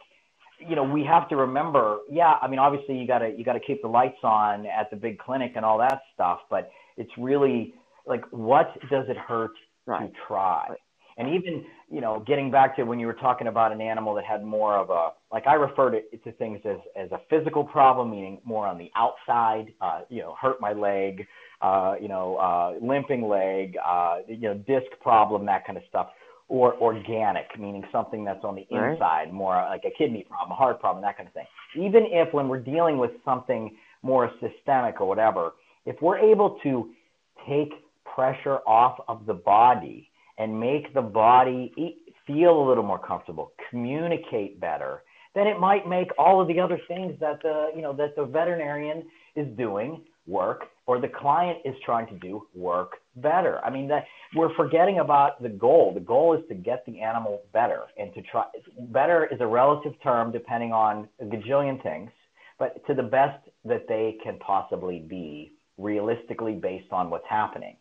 you know, we have to remember, yeah, I mean, obviously you gotta, you gotta keep the lights on at the big clinic and all that stuff, but it's really like, what does it hurt right. to try? Right. And even, you know, getting back to when you were talking about an animal that had more of a, like I refer to, to things as, as a physical problem, meaning more on the outside, uh, you know, hurt my leg, uh, you know, uh, limping leg, uh, you know, disc problem, that kind of stuff. Or organic, meaning something that's on the right. inside, more like a kidney problem, a heart problem, that kind of thing. Even if when we're dealing with something more systemic or whatever, if we're able to take pressure off of the body and make the body eat, feel a little more comfortable, communicate better, then it might make all of the other things that the, you know, that the veterinarian is doing work, or the client is trying to do work better. I mean, that we're forgetting about the goal. The goal is to get the animal better, and to try better is a relative term depending on a gajillion things, but to the best that they can possibly be realistically based on what's happening.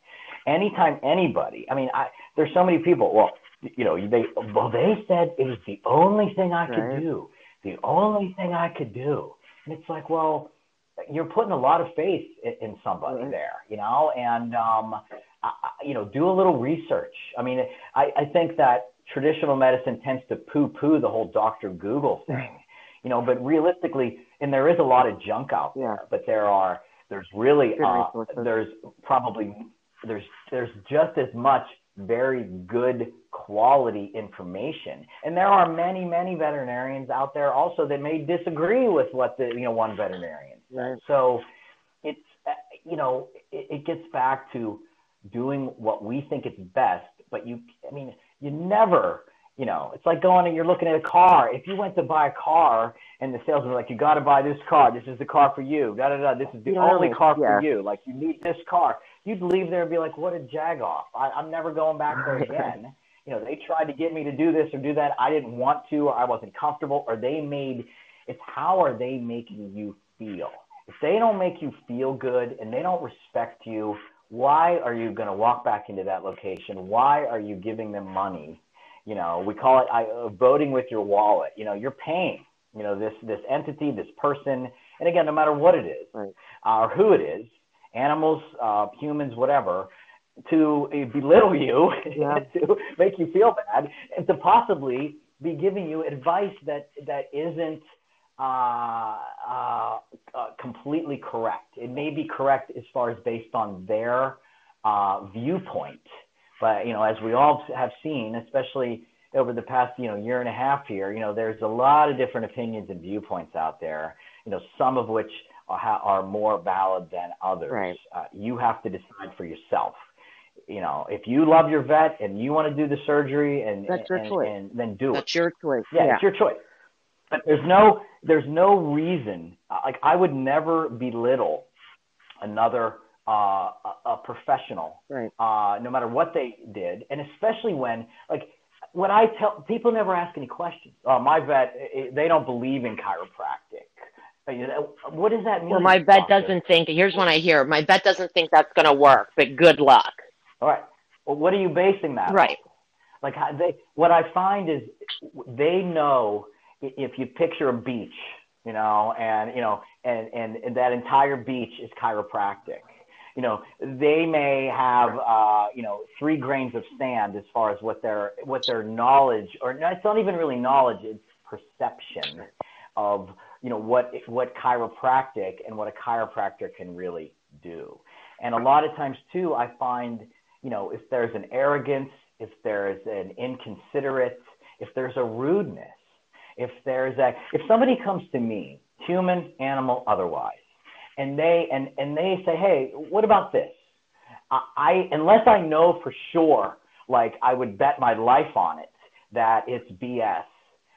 Anytime anybody, I mean, I, there's so many people, well, you know, they, well, they said it was the only thing I could right. do, the only thing I could do. And it's like, well, you're putting a lot of faith in somebody right. there, you know, and, um, I, you know, do a little research. I mean, I, I think that traditional medicine tends to poo-poo the whole Doctor Google thing, you know, but realistically, and there is a lot of junk out yeah. there, but there are, there's really, uh, there's probably, there's, there's just as much very good quality information. And there are many, many veterinarians out there also that may disagree with what the, you know, one veterinarian. Right. So it's, you know, it, it gets back to doing what we think is best, but you, I mean, you never, you know, it's like going and you're looking at a car. If you went to buy a car and the salesman was like, you got to buy this car. This is the car for you. Da, da, da, this is the yeah, only car yeah. for you. Like you need this car. You'd leave there and be like, what a jagoff. I, I'm never going back there again. You know, they tried to get me to do this or do that. I didn't want to, or I wasn't comfortable, or they made, it's how are they making you feel. If they don't make you feel good and they don't respect you, why are you going to walk back into that location? Why are you giving them money? You know, we call it I, uh, voting with your wallet. You know, you're paying, you know, this, this entity, this person. And again, no matter what it is right. uh, or who it is, animals, uh, humans, whatever, to uh, belittle you, yeah. to make you feel bad, and to possibly be giving you advice that, that isn't, Uh, uh, uh, completely correct. It may be correct as far as based on their uh, viewpoint, but you know, as we all have seen, especially over the past you know year and a half here, you know, there's a lot of different opinions and viewpoints out there. You know, some of which are, are more valid than others. Right. Uh, you have to decide for yourself. You know, if you love your vet and you want to do the surgery, and that's your and, choice, and, and then do that's it. That's your choice. Yeah, yeah, it's your choice. But there's no, there's no reason, like I would never belittle another, uh, a, a professional, right. uh, no matter what they did. And especially when, like when I tell people never ask any questions, oh, my vet, it, they don't believe in chiropractic. You know, what does that mean? Well, my vet doesn't think, here's when I hear, my vet doesn't think that's going to work, but good luck. All right. Well, what are you basing that on? Right. Like they, what I find is they know if you picture a beach, you know, and, you know, and, and, and that entire beach is chiropractic, you know, they may have, uh, you know, three grains of sand as far as what their, what their knowledge, or it's not even really knowledge, it's perception of, you know, what, what chiropractic and what a chiropractor can really do. And a lot of times too, I find, you know, if there's an arrogance, if there's an inconsiderate, if there's a rudeness, if there's a, if somebody comes to me, human, animal, otherwise, and they, and, and they say, hey, what about this? I, unless I know for sure, like I would bet my life on it, that it's B S.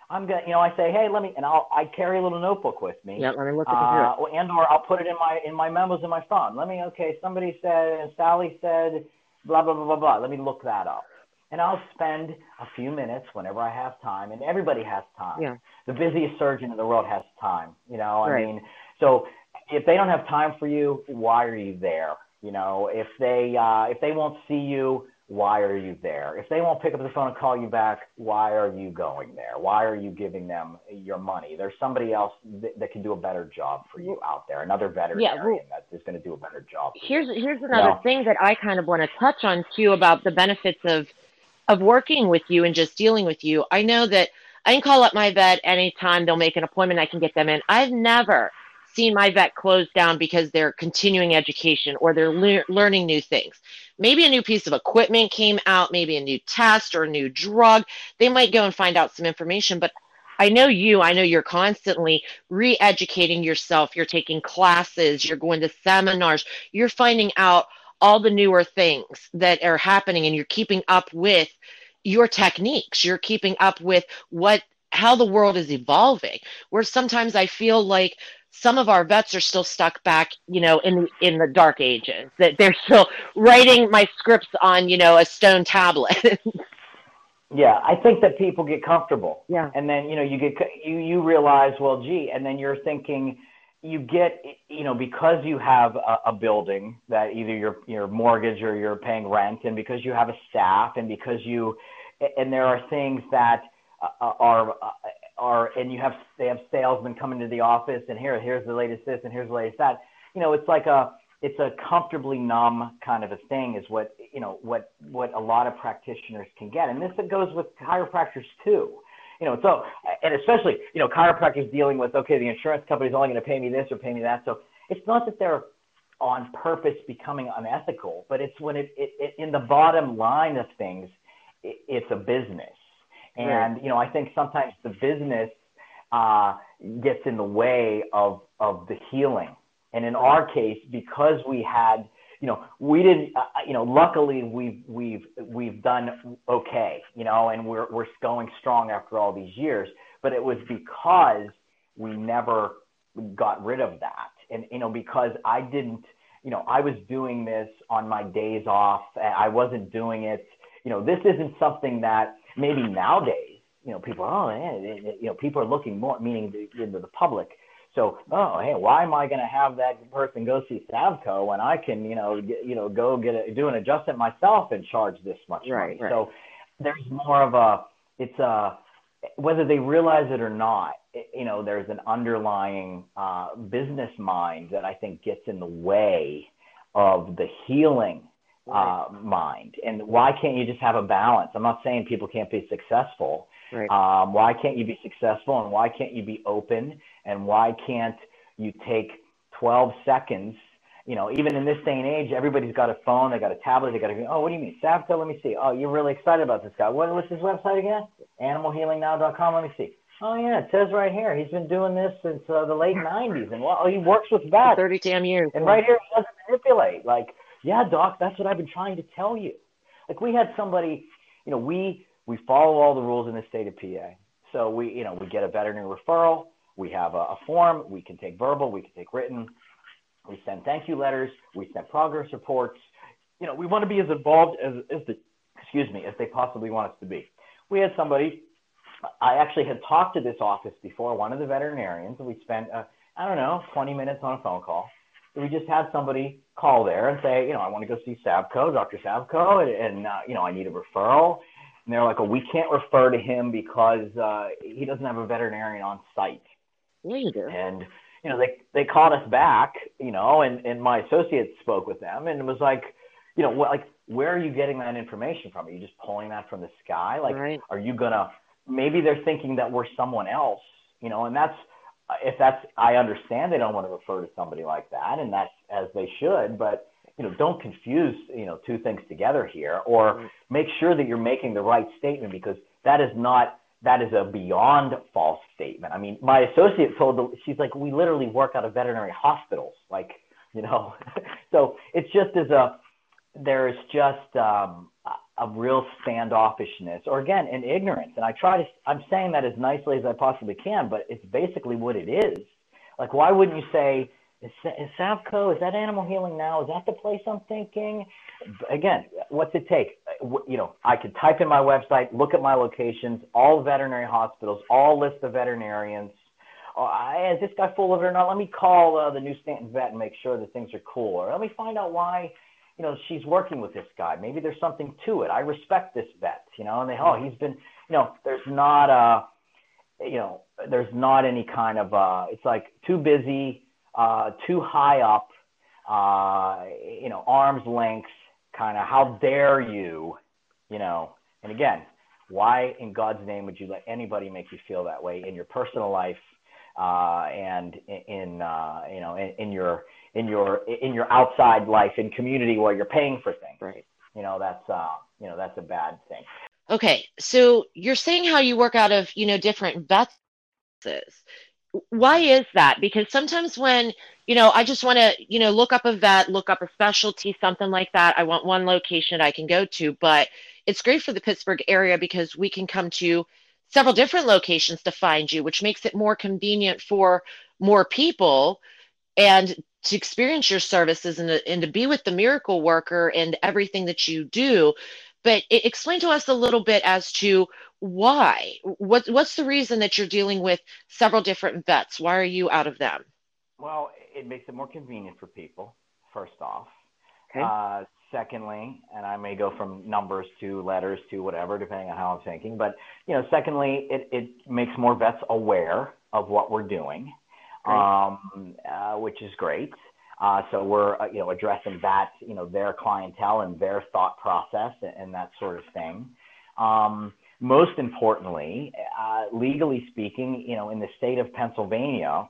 I'm going to, you know, I say, hey, let me, and I'll, I carry a little notebook with me. Yeah, let me look at uh, it. And or I'll put it in my, in my memos in my phone. Let me, okay, somebody said, and Sally said, blah, blah, blah, blah, blah. Let me look that up. And I'll spend a few minutes whenever I have time, and everybody has time. Yeah. The busiest surgeon in the world has time, you know, right. I mean, so if they don't have time for you, why are you there? You know, if they, uh, if they won't see you, why are you there? If they won't pick up the phone and call you back, why are you going there? Why are you giving them your money? There's somebody else th- that can do a better job for you out there, another veterinarian yeah, well, that is going to do a better job. Here's you. here's another no. thing that I kind of want to touch on too about the benefits of of working with you and just dealing with you. I know that I can call up my vet anytime they'll make an appointment. I can get them in. I've never seen my vet closed down because they're continuing education or they're le- learning new things. Maybe a new piece of equipment came out, maybe a new test or a new drug. They might go and find out some information, but I know you, I know you're constantly re-educating yourself. You're taking classes, you're going to seminars, you're finding out all the newer things that are happening, and you're keeping up with your techniques. You're keeping up with what, how the world is evolving, where sometimes I feel like some of our vets are still stuck back, you know, in in the dark ages, that they're still writing my scripts on, you know, a stone tablet. Yeah, I think that people get comfortable. Yeah. And then, you know, you get you, you realize, well, gee, and then you're thinking you get, you know, because you have a, a building that either your your mortgage or you're paying rent, and because you have a staff, and because you, and there are things that are are and you have they have salesmen coming to the office, and here here's the latest this and here's the latest that. You know, it's like a it's a comfortably numb kind of a thing is what you know what what a lot of practitioners can get, and this goes with chiropractors too. You know, so and especially you know chiropractors dealing with okay, the insurance company's only going to pay me this or pay me that. So it's not that they're on purpose becoming unethical, but it's when it, it, it in the bottom line of things, it, it's a business. And, you know, I think sometimes the business uh, gets in the way of, of the healing. And in our case, because we had, you know, we didn't, uh, you know, luckily we've, we've, we've done okay, you know, and we're, we're going strong after all these years, but it was because we never got rid of that. And, you know, because I didn't, you know, I was doing this on my days off. I wasn't doing it. You know, this isn't something that, maybe nowadays, you know, people, oh, yeah, you know, people are looking more, meaning the, into the public. So, oh, hey, why am I going to have that person go see Savko when I can, you know, get, you know, go get a, do an adjustment myself and charge this much right, money? Right. So there's more of a, it's a, whether they realize it or not, it, you know, there's an underlying uh, business mind that I think gets in the way of the healing Uh, mind. And why can't you just have a balance? I'm not saying people can't be successful. Right. Um, why can't you be successful, and why can't you be open, and why can't you take twelve seconds? You know, even in this day and age, everybody's got a phone, they got a tablet, they got a, oh, what do you mean? Savko, let me see. Oh, you're really excited about this guy. What, what's his website again? animal healing now dot com. Let me see. Oh, yeah, it says right here. He's been doing this since uh, the late nineties. And well, oh, he works with vets. thirty damn years. And right here, he doesn't manipulate. Like, yeah, doc, that's what I've been trying to tell you. Like we had somebody, you know, we, we follow all the rules in the state of P A. So we, you know, we get a veterinary referral. We have a, a form. We can take verbal. We can take written. We send thank you letters. We send progress reports. You know, we want to be as involved as, as the, excuse me, as they possibly want us to be. We had somebody, I actually had talked to this office before, one of the veterinarians, and we spent, uh, I don't know, twenty minutes on a phone call. We just had somebody call there and say, you know, I want to go see Savko, Doctor Savko, and, and uh, you know, I need a referral. And they're like, oh, we can't refer to him because uh, he doesn't have a veterinarian on site. Yeah, you do. And, you know, they, they called us back, you know, and, and my associate spoke with them and was like, you know, what, like, where are you getting that information from? Are you just pulling that from the sky? Like, right. Are you going to, maybe they're thinking that we're someone else, you know, and that's, if that's, I understand they don't want to refer to somebody like that, and that's as they should, but, you know, don't confuse, you know, two things together here, or make sure that you're making the right statement, because that is not, that is a beyond false statement. I mean, my associate told, the, she's like, we literally work out of veterinary hospitals, like, you know, so it's just as a, there's just um, a real standoffishness, or again, an ignorance. And I try to, I'm saying that as nicely as I possibly can, but it's basically what it is. Like, why wouldn't you say, is, is Savco, is that Animal Healing Now? Is that the place I'm thinking? Again, what's it take? You know, I could type in my website, look at my locations, all veterinary hospitals, all list of veterinarians. Oh, I, is this guy full of it or not? Let me call uh, the New Stanton Vet and make sure that things are cool. Or let me find out why, you know, she's working with this guy. Maybe there's something to it. I respect this vet, you know, and they, oh, he's been, you know, there's not a, you know, there's not any kind of, uh, it's like too busy, uh, too high up, uh, you know, arm's length, kind of how dare you, you know, and again, why in God's name would you let anybody make you feel that way in your personal life? Uh, and in, uh, you know, in, in your, in your, in your outside life in community where you're paying for things, right? You know, that's, uh, you know, that's a bad thing. Okay. So you're saying how you work out of, you know, different vets. Why is that? Because sometimes when, you know, I just want to, you know, look up a vet, look up a specialty, something like that. I want one location I can go to, but it's great for the Pittsburgh area because we can come to several different locations to find you, which makes it more convenient for more people and to experience your services and to, and to be with the miracle worker and everything that you do. But explain to us a little bit as to why, what, what's the reason that you're dealing with several different vets? Why are you out of them? Well, it makes it more convenient for people, first off. Okay. Uh, Secondly, and I may go from numbers to letters to whatever, depending on how I'm thinking. But, you know, secondly, it, it makes more vets aware of what we're doing, um, uh, which is great. Uh, so we're, uh, you know, addressing that, you know, their clientele and their thought process and, and that sort of thing. Um, most importantly, uh, legally speaking, you know, in the state of Pennsylvania,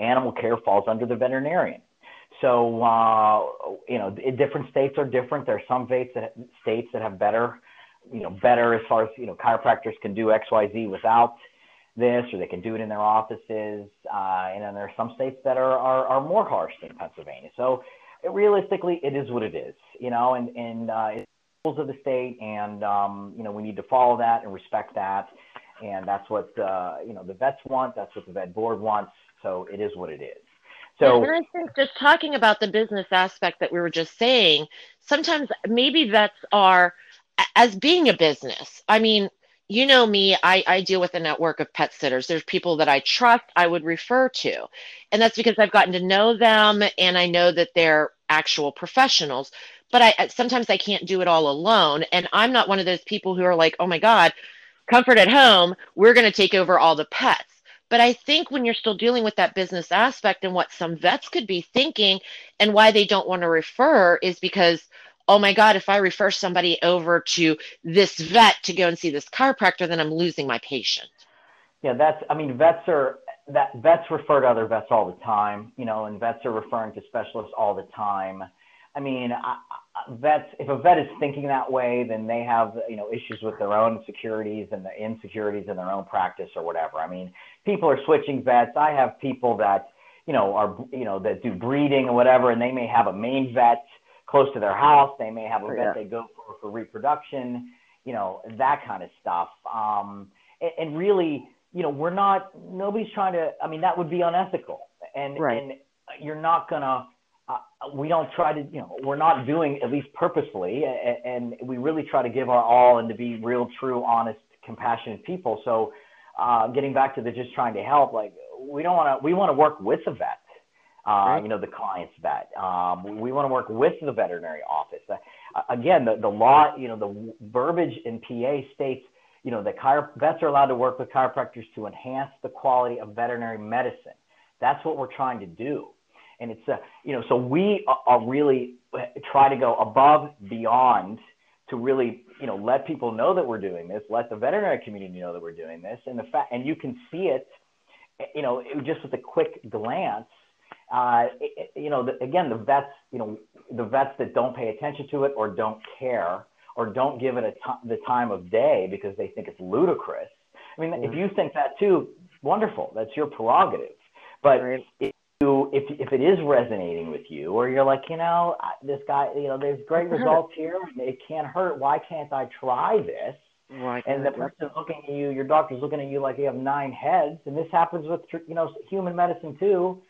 animal care falls under the veterinarian. So, uh, you know, different states are different. There are some states that, states that have better, you know, better as far as, you know, chiropractors can do X, Y, Z without this, or they can do it in their offices. Uh, and then there are some states that are, are, are more harsh than Pennsylvania. So it, realistically, it is what it is, you know, and, and uh, it's the rules of the state. And, um, you know, we need to follow that and respect that. And that's what, uh, you know, the vets want. That's what the vet board wants. So it is what it is. So, for instance, just talking about the business aspect that we were just saying, sometimes maybe vets are as being a business. I mean, you know me, I, I deal with a network of pet sitters. There's people that I trust I would refer to. And that's because I've gotten to know them and I know that they're actual professionals. But I sometimes I can't do it all alone. And I'm not one of those people who are like, oh, my God, Comfort at Home, we're going to take over all the pets. But I think when you're still dealing with that business aspect and what some vets could be thinking and why they don't want to refer is because, oh, my God, if I refer somebody over to this vet to go and see this chiropractor, then I'm losing my patient. Yeah, that's I mean, vets are that vets refer to other vets all the time, you know, and vets are referring to specialists all the time. I mean, I, I, vets, if a vet is thinking that way, then they have, you know, issues with their own securities and the insecurities in their own practice or whatever. I mean, people are switching vets. I have people that, you know, are, you know, that do breeding or whatever, and they may have a main vet close to their house. They may have a vet they go for, for reproduction, you know, that kind of stuff. Um, and, and really, you know, we're not, nobody's trying to, I mean, that would be unethical. And, right. and you're not going to, Uh, we don't try to, you know, we're not doing, at least purposefully, and, and we really try to give our all and to be real, true, honest, compassionate people. So uh, getting back to the just trying to help, like we don't want to, we want to work with the vet, uh, right. you know, the client's vet. Um, we want to work with the veterinary office. Uh, again, the, the law, you know, the verbiage in P A states, you know, the chiro- vets are allowed to work with chiropractors to enhance the quality of veterinary medicine. That's what we're trying to do. And it's, uh, you know, so we are really try to go above, beyond to really, you know, let people know that we're doing this, let the veterinary community know that we're doing this. And the fact, and you can see it, you know, just with a quick glance, uh, it, you know, the, again, the vets, you know, the vets that don't pay attention to it or don't care or don't give it a t- the time of day because they think it's ludicrous. I mean, mm-hmm. if you think that too, wonderful, that's your prerogative. But right. it, So if if it is resonating with you, or you're like, you know, this guy, you know, there's great results here, and it can't hurt. Why can't I try this? Right. And the person's looking at you, your doctor's looking at you like you have nine heads, and this happens with, you know, human medicine too.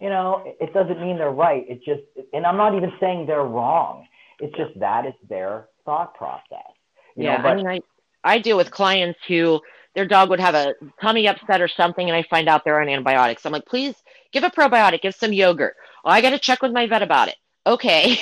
You know, it doesn't mean they're right. It just, and I'm not even saying they're wrong. It's just that is their thought process. You yeah, know, but, I mean, I, I deal with clients who their dog would have a tummy upset or something, and I find out they're on antibiotics. I'm like, please give a probiotic, give some yogurt. Oh, I got to check with my vet about it. Okay,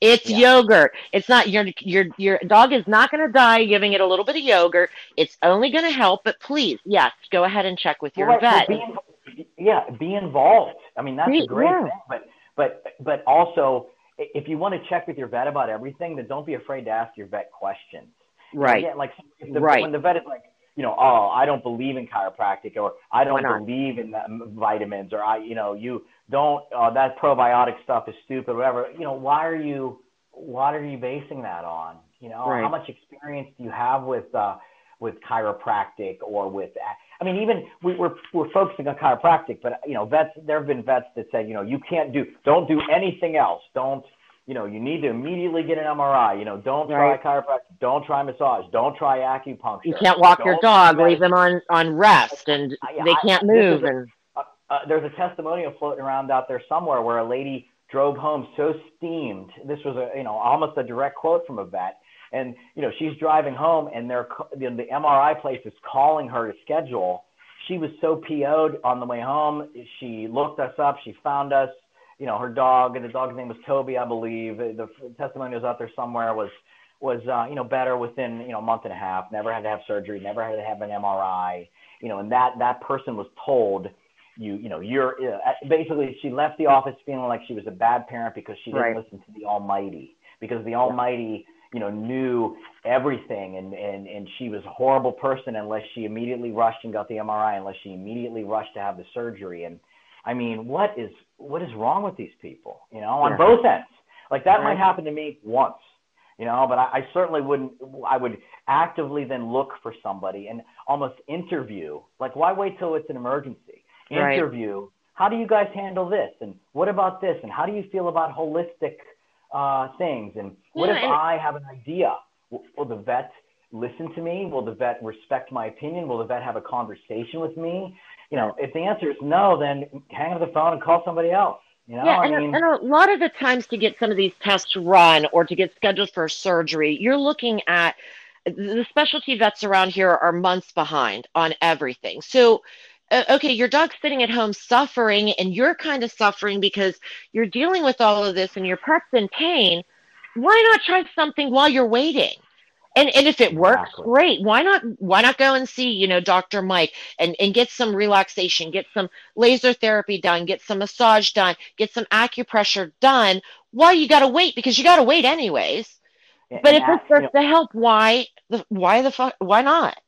it's yeah. yogurt. It's not your your your dog is not going to die giving it a little bit of yogurt. It's only going to help. But please, yes, go ahead and check with your well, vet. Be, yeah, be involved. I mean, that's be, a great yeah. thing. But but but also, if you want to check with your vet about everything, then don't be afraid to ask your vet questions. Right. Again, like if the, right. when the vet is like, you know, oh, I don't believe in chiropractic, or I don't believe in the vitamins, or I, you know, you don't, uh, that probiotic stuff is stupid, whatever. You know, why are you, what are you basing that on? You know, right. how much experience do you have with, uh, with chiropractic or with, I mean, even we, we're, we're focusing on chiropractic, but you know, vets, there've been vets that say, you know, you can't do, don't do anything else. Don't, you know, you need to immediately get an M R I. You know, don't right. try chiropractic. Don't try massage. Don't try acupuncture. You can't walk don't your dog. Leave them on, on rest, and I, I, they can't I, move. And a, uh, there's a testimonial floating around out there somewhere where a lady drove home so steamed. This was a, you know, almost a direct quote from a vet. And you know, she's driving home, and they're you know, the M R I place is calling her to schedule. She was so P O'd on the way home. She looked us up. She found us. You know, her dog, and the dog's name was Toby, I believe. The testimony was out there somewhere, was, was uh, you know, better within, you know, a month and a half, never had to have surgery, never had to have an M R I, you know, and that, that person was told, you, you know, you're, uh, basically she left the office feeling like she was a bad parent because she didn't right. listen to the Almighty, because the Almighty, you know, knew everything, and, and, and she was a horrible person unless she immediately rushed and got the M R I, unless she immediately rushed to have the surgery. And I mean, what is what is wrong with these people, you know, on yeah. both ends? Like that right. might happen to me once, you know, but I, I certainly wouldn't, I would actively then look for somebody and almost interview, like why wait till it's an emergency? Right. Interview, how do you guys handle this? And what about this? And how do you feel about holistic uh, things? And what yeah, if and I have an idea? Will the vet listen to me? Will the vet respect my opinion? Will the vet have a conversation with me? You know, if the answer is no, then hang up the phone and call somebody else. You know, yeah, and, I mean, and a lot of the times to get some of these tests run or to get scheduled for surgery, you're looking at the specialty vets around here are months behind on everything. So, uh, okay, your dog's sitting at home suffering, and you're kind of suffering because you're dealing with all of this and your pet's in pain. Why not try something while you're waiting? And and if it works, exactly. great. Why not why not go and see, you know, Doctor Mike and, and get some relaxation, get some laser therapy done, get some massage done, get some acupressure done while you gotta wait, because you gotta wait anyways. And, but and if this starts you know, to help, why the why the fuck why not?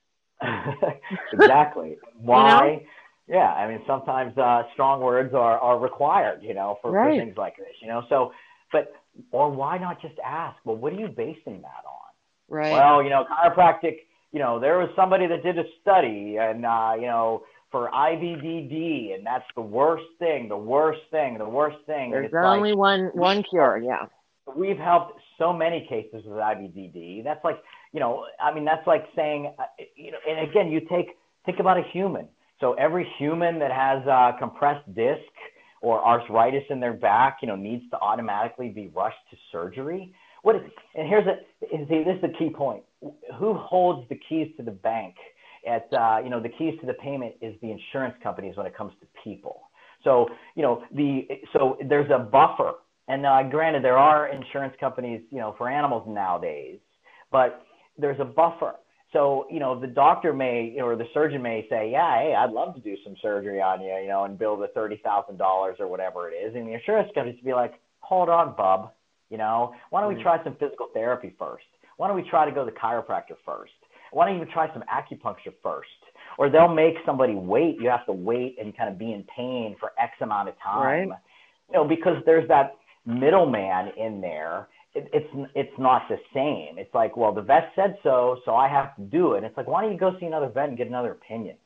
Exactly. Why? You know? Yeah, I mean sometimes uh, strong words are, are required, you know, for, right. for things like this, you know. So but or why not just ask, well, what are you basing that on? Right. Well, you know, chiropractic, you know, there was somebody that did a study and, uh, you know, for I B D D, and that's the worst thing, the worst thing, the worst thing. There's only like, one, one cure. Yeah. We've helped so many cases with I B D D. That's like, you know, I mean, that's like saying, you know, and again, you take, think about a human. So every human that has a compressed disc or arthritis in their back, you know, needs to automatically be rushed to surgery. What is, and here's a, see, this is the key point. Who holds the keys to the bank at, uh, you know, the keys to the payment is the insurance companies when it comes to people. So, you know, the, so there's a buffer, and uh, granted there are insurance companies, you know, for animals nowadays, but there's a buffer. So, you know, the doctor may, you know, or the surgeon may say, yeah, hey, I'd love to do some surgery on you, you know, and bill the thirty thousand dollars or whatever it is. And the insurance companies be like, hold on, bub. You know, why don't we try some physical therapy first? Why don't we try to go to the chiropractor first? Why don't you try some acupuncture first? Or they'll make somebody wait. You have to wait and kind of be in pain for X amount of time. Right. You know, because there's that middleman in there. It, it's it's not the same. It's like, well, the vet said so, so I have to do it. It's like, why don't you go see another vet and get another opinion?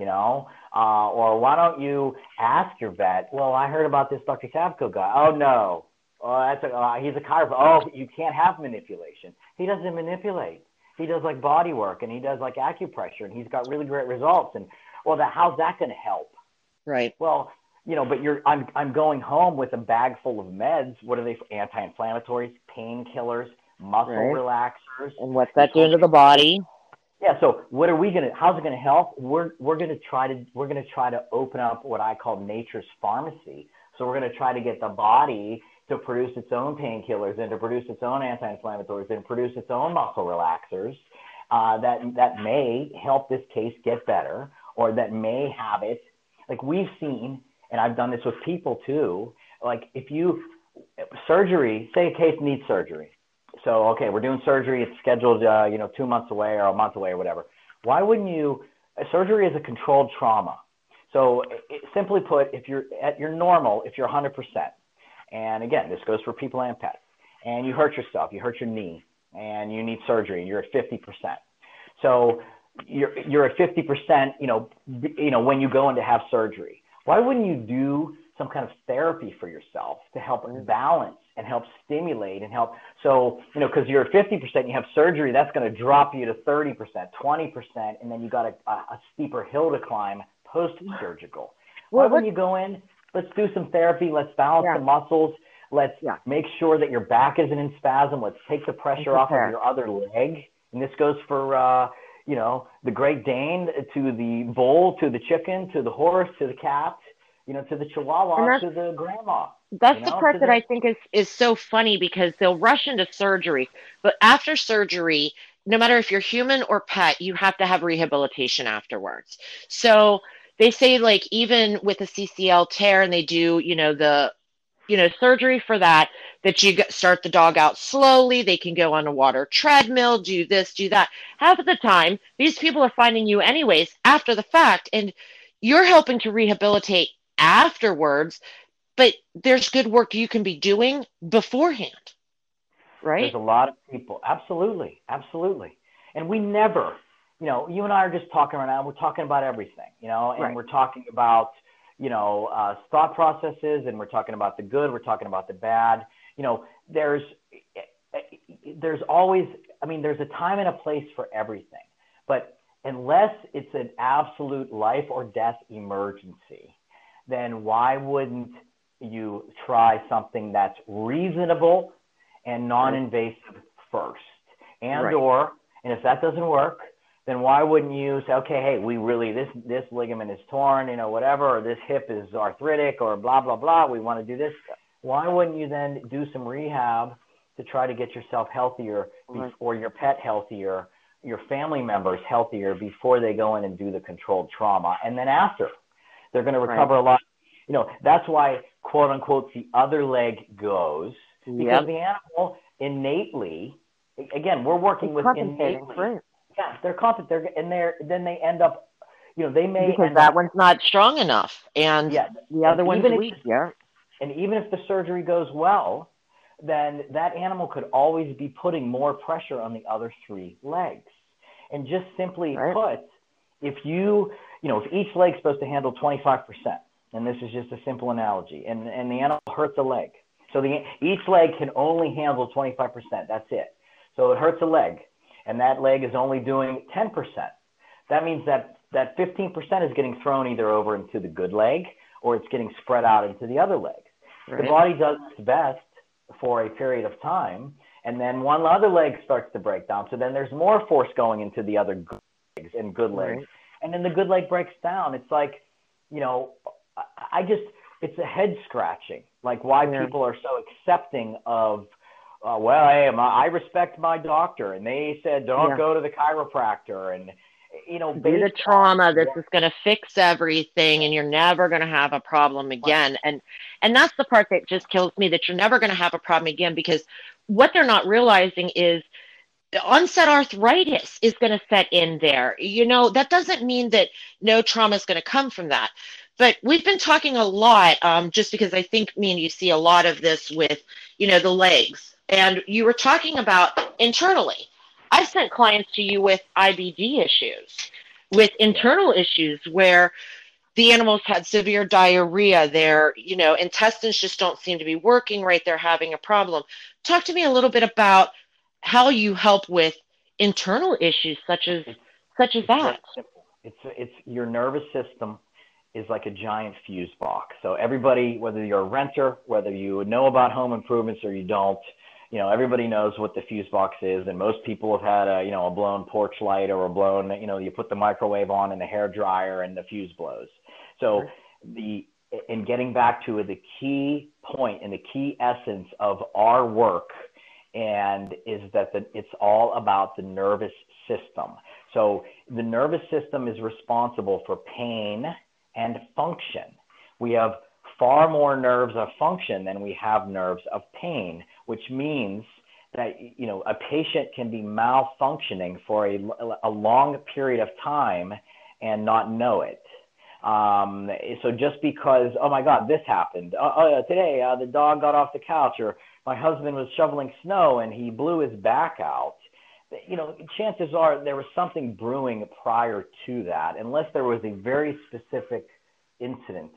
you know, uh, or why don't you ask your vet, well, I heard about this Doctor Savko guy. Oh, no. Oh, that's a, uh, he's a chiropractor. Oh, you can't have manipulation. He doesn't manipulate. He does like body work and he does like acupressure and he's got really great results. And well, the, how's that going to help? Right. Well, you know, but you're, I'm, I'm going home with a bag full of meds. What are they? Anti-inflammatories, painkillers, muscle right. relaxers. And what's that doing to the body? Yeah. So what are we going to, how's it going to help? We're, we're going to try to, we're going to try to open up what I call nature's pharmacy. So we're going to try to get the body to produce its own painkillers and to produce its own anti-inflammatories and produce its own muscle relaxers uh, that, that may help this case get better or that may have it. Like we've seen, and I've done this with people too, like if you, surgery, say a case needs surgery. So, okay, we're doing surgery. It's scheduled, uh, you know, two months away or a month away or whatever. Why wouldn't you, uh, surgery is a controlled trauma. So it, it, simply put, if you're at your normal, if you're one hundred percent, and again, this goes for people and pets, and you hurt yourself, you hurt your knee, and you need surgery, and you're at fifty percent. So you're, you're at fifty percent, you know, you know, when you go in to have surgery. Why wouldn't you do some kind of therapy for yourself to help balance and help stimulate and help? So, you know, because you're at fifty percent, you have surgery, that's going to drop you to thirty percent, twenty percent, and then you got a, a, a steeper hill to climb post-surgical. Well, why wouldn't you go in? Let's do some therapy. Let's balance yeah. the muscles. Let's yeah. make sure that your back isn't in spasm. Let's take the pressure off of your other leg. And this goes for, uh, you know, the Great Dane to the bull, to the chicken, to the horse, to the cat, you know, to the chihuahua, to the grandma. That's you know, the part that the- I think is, is so funny because they'll rush into surgery. But after surgery, no matter if you're human or pet, you have to have rehabilitation afterwards. So they say, like, even with a C C L tear and they do, you know, the, you know, surgery for that, that you start the dog out slowly. They can go on a water treadmill, do this, do that. Half of the time, these people are finding you anyways after the fact, and you're helping to rehabilitate afterwards, but there's good work you can be doing beforehand, right? There's a lot of people. Absolutely. Absolutely. And we never... You know, you and I are just talking right now. We're talking about everything, you know, and right. we're talking about, you know, uh, thought processes, and we're talking about the good. We're talking about the bad. You know, there's there's always, I mean, there's a time and a place for everything. But unless it's an absolute life or death emergency, then why wouldn't you try something that's reasonable and non-invasive first? And right. or, and if that doesn't work, then why wouldn't you say, okay, hey, we really, this this ligament is torn, you know, whatever, or this hip is arthritic, or blah, blah, blah, we want to do this. Why wouldn't you then do some rehab to try to get yourself healthier right. or your pet healthier, your family members healthier before they go in and do the controlled trauma? And then after, they're going to recover right. a lot. You know, that's why, quote, unquote, the other leg goes, yep. because the animal innately, again, we're working it's with innately. Right. Yeah, they're confident. They're and they're then they end up, you know, they may because end that up, one's not strong enough, and yeah, the other one's weak. Yeah, and even if the surgery goes well, then that animal could always be putting more pressure on the other three legs. And just simply right. put, if you, you know, if each leg's supposed to handle twenty-five percent, and this is just a simple analogy, and and the animal hurts a leg, so the each leg can only handle twenty-five percent. That's it. So it hurts a leg. And that leg is only doing ten percent. That means that, that fifteen percent is getting thrown either over into the good leg or it's getting spread out into the other leg. Right. The body does its best for a period of time, and then one other leg starts to break down. So then there's more force going into the other good legs and good legs. Right. And then the good leg breaks down. It's like, you know, I just, it's a head scratching, like why yeah. people are so accepting of, Uh, well, hey, my, I respect my doctor, and they said don't yeah. go to the chiropractor, and you know, do the trauma. This yeah. is going to fix everything, and you're never going to have a problem again. Right. And and that's the part that just kills me, that you're never going to have a problem again, because what they're not realizing is the onset arthritis is going to set in there. You know, that doesn't mean that no trauma is going to come from that. But we've been talking a lot, um, just because I think me and you see a lot of this with, you know, the legs. And you were talking about internally. I've sent clients to you with I B D issues, with internal issues where the animals had severe diarrhea, their, you know, intestines just don't seem to be working right, they're having a problem. Talk to me a little bit about how you help with internal issues such as it's, such as that. It's, it's your nervous system is like a giant fuse box. So everybody, whether you're a renter, whether you know about home improvements or you don't, you know, everybody knows what the fuse box is. And most people have had a, you know, a blown porch light or a blown, you know, you put the microwave on and the hair dryer and the fuse blows. So the, in getting back to the key point and the key essence of our work and is that the, it's all about the nervous system. So the nervous system is responsible for pain and function. We have far more nerves of function than we have nerves of pain, which means that, you know, a patient can be malfunctioning for a, a long period of time and not know it. Um, so just because, oh my God, this happened. Uh, uh, today, uh, the dog got off the couch, or my husband was shoveling snow and he blew his back out. You know, chances are there was something brewing prior to that, unless there was a very specific incident,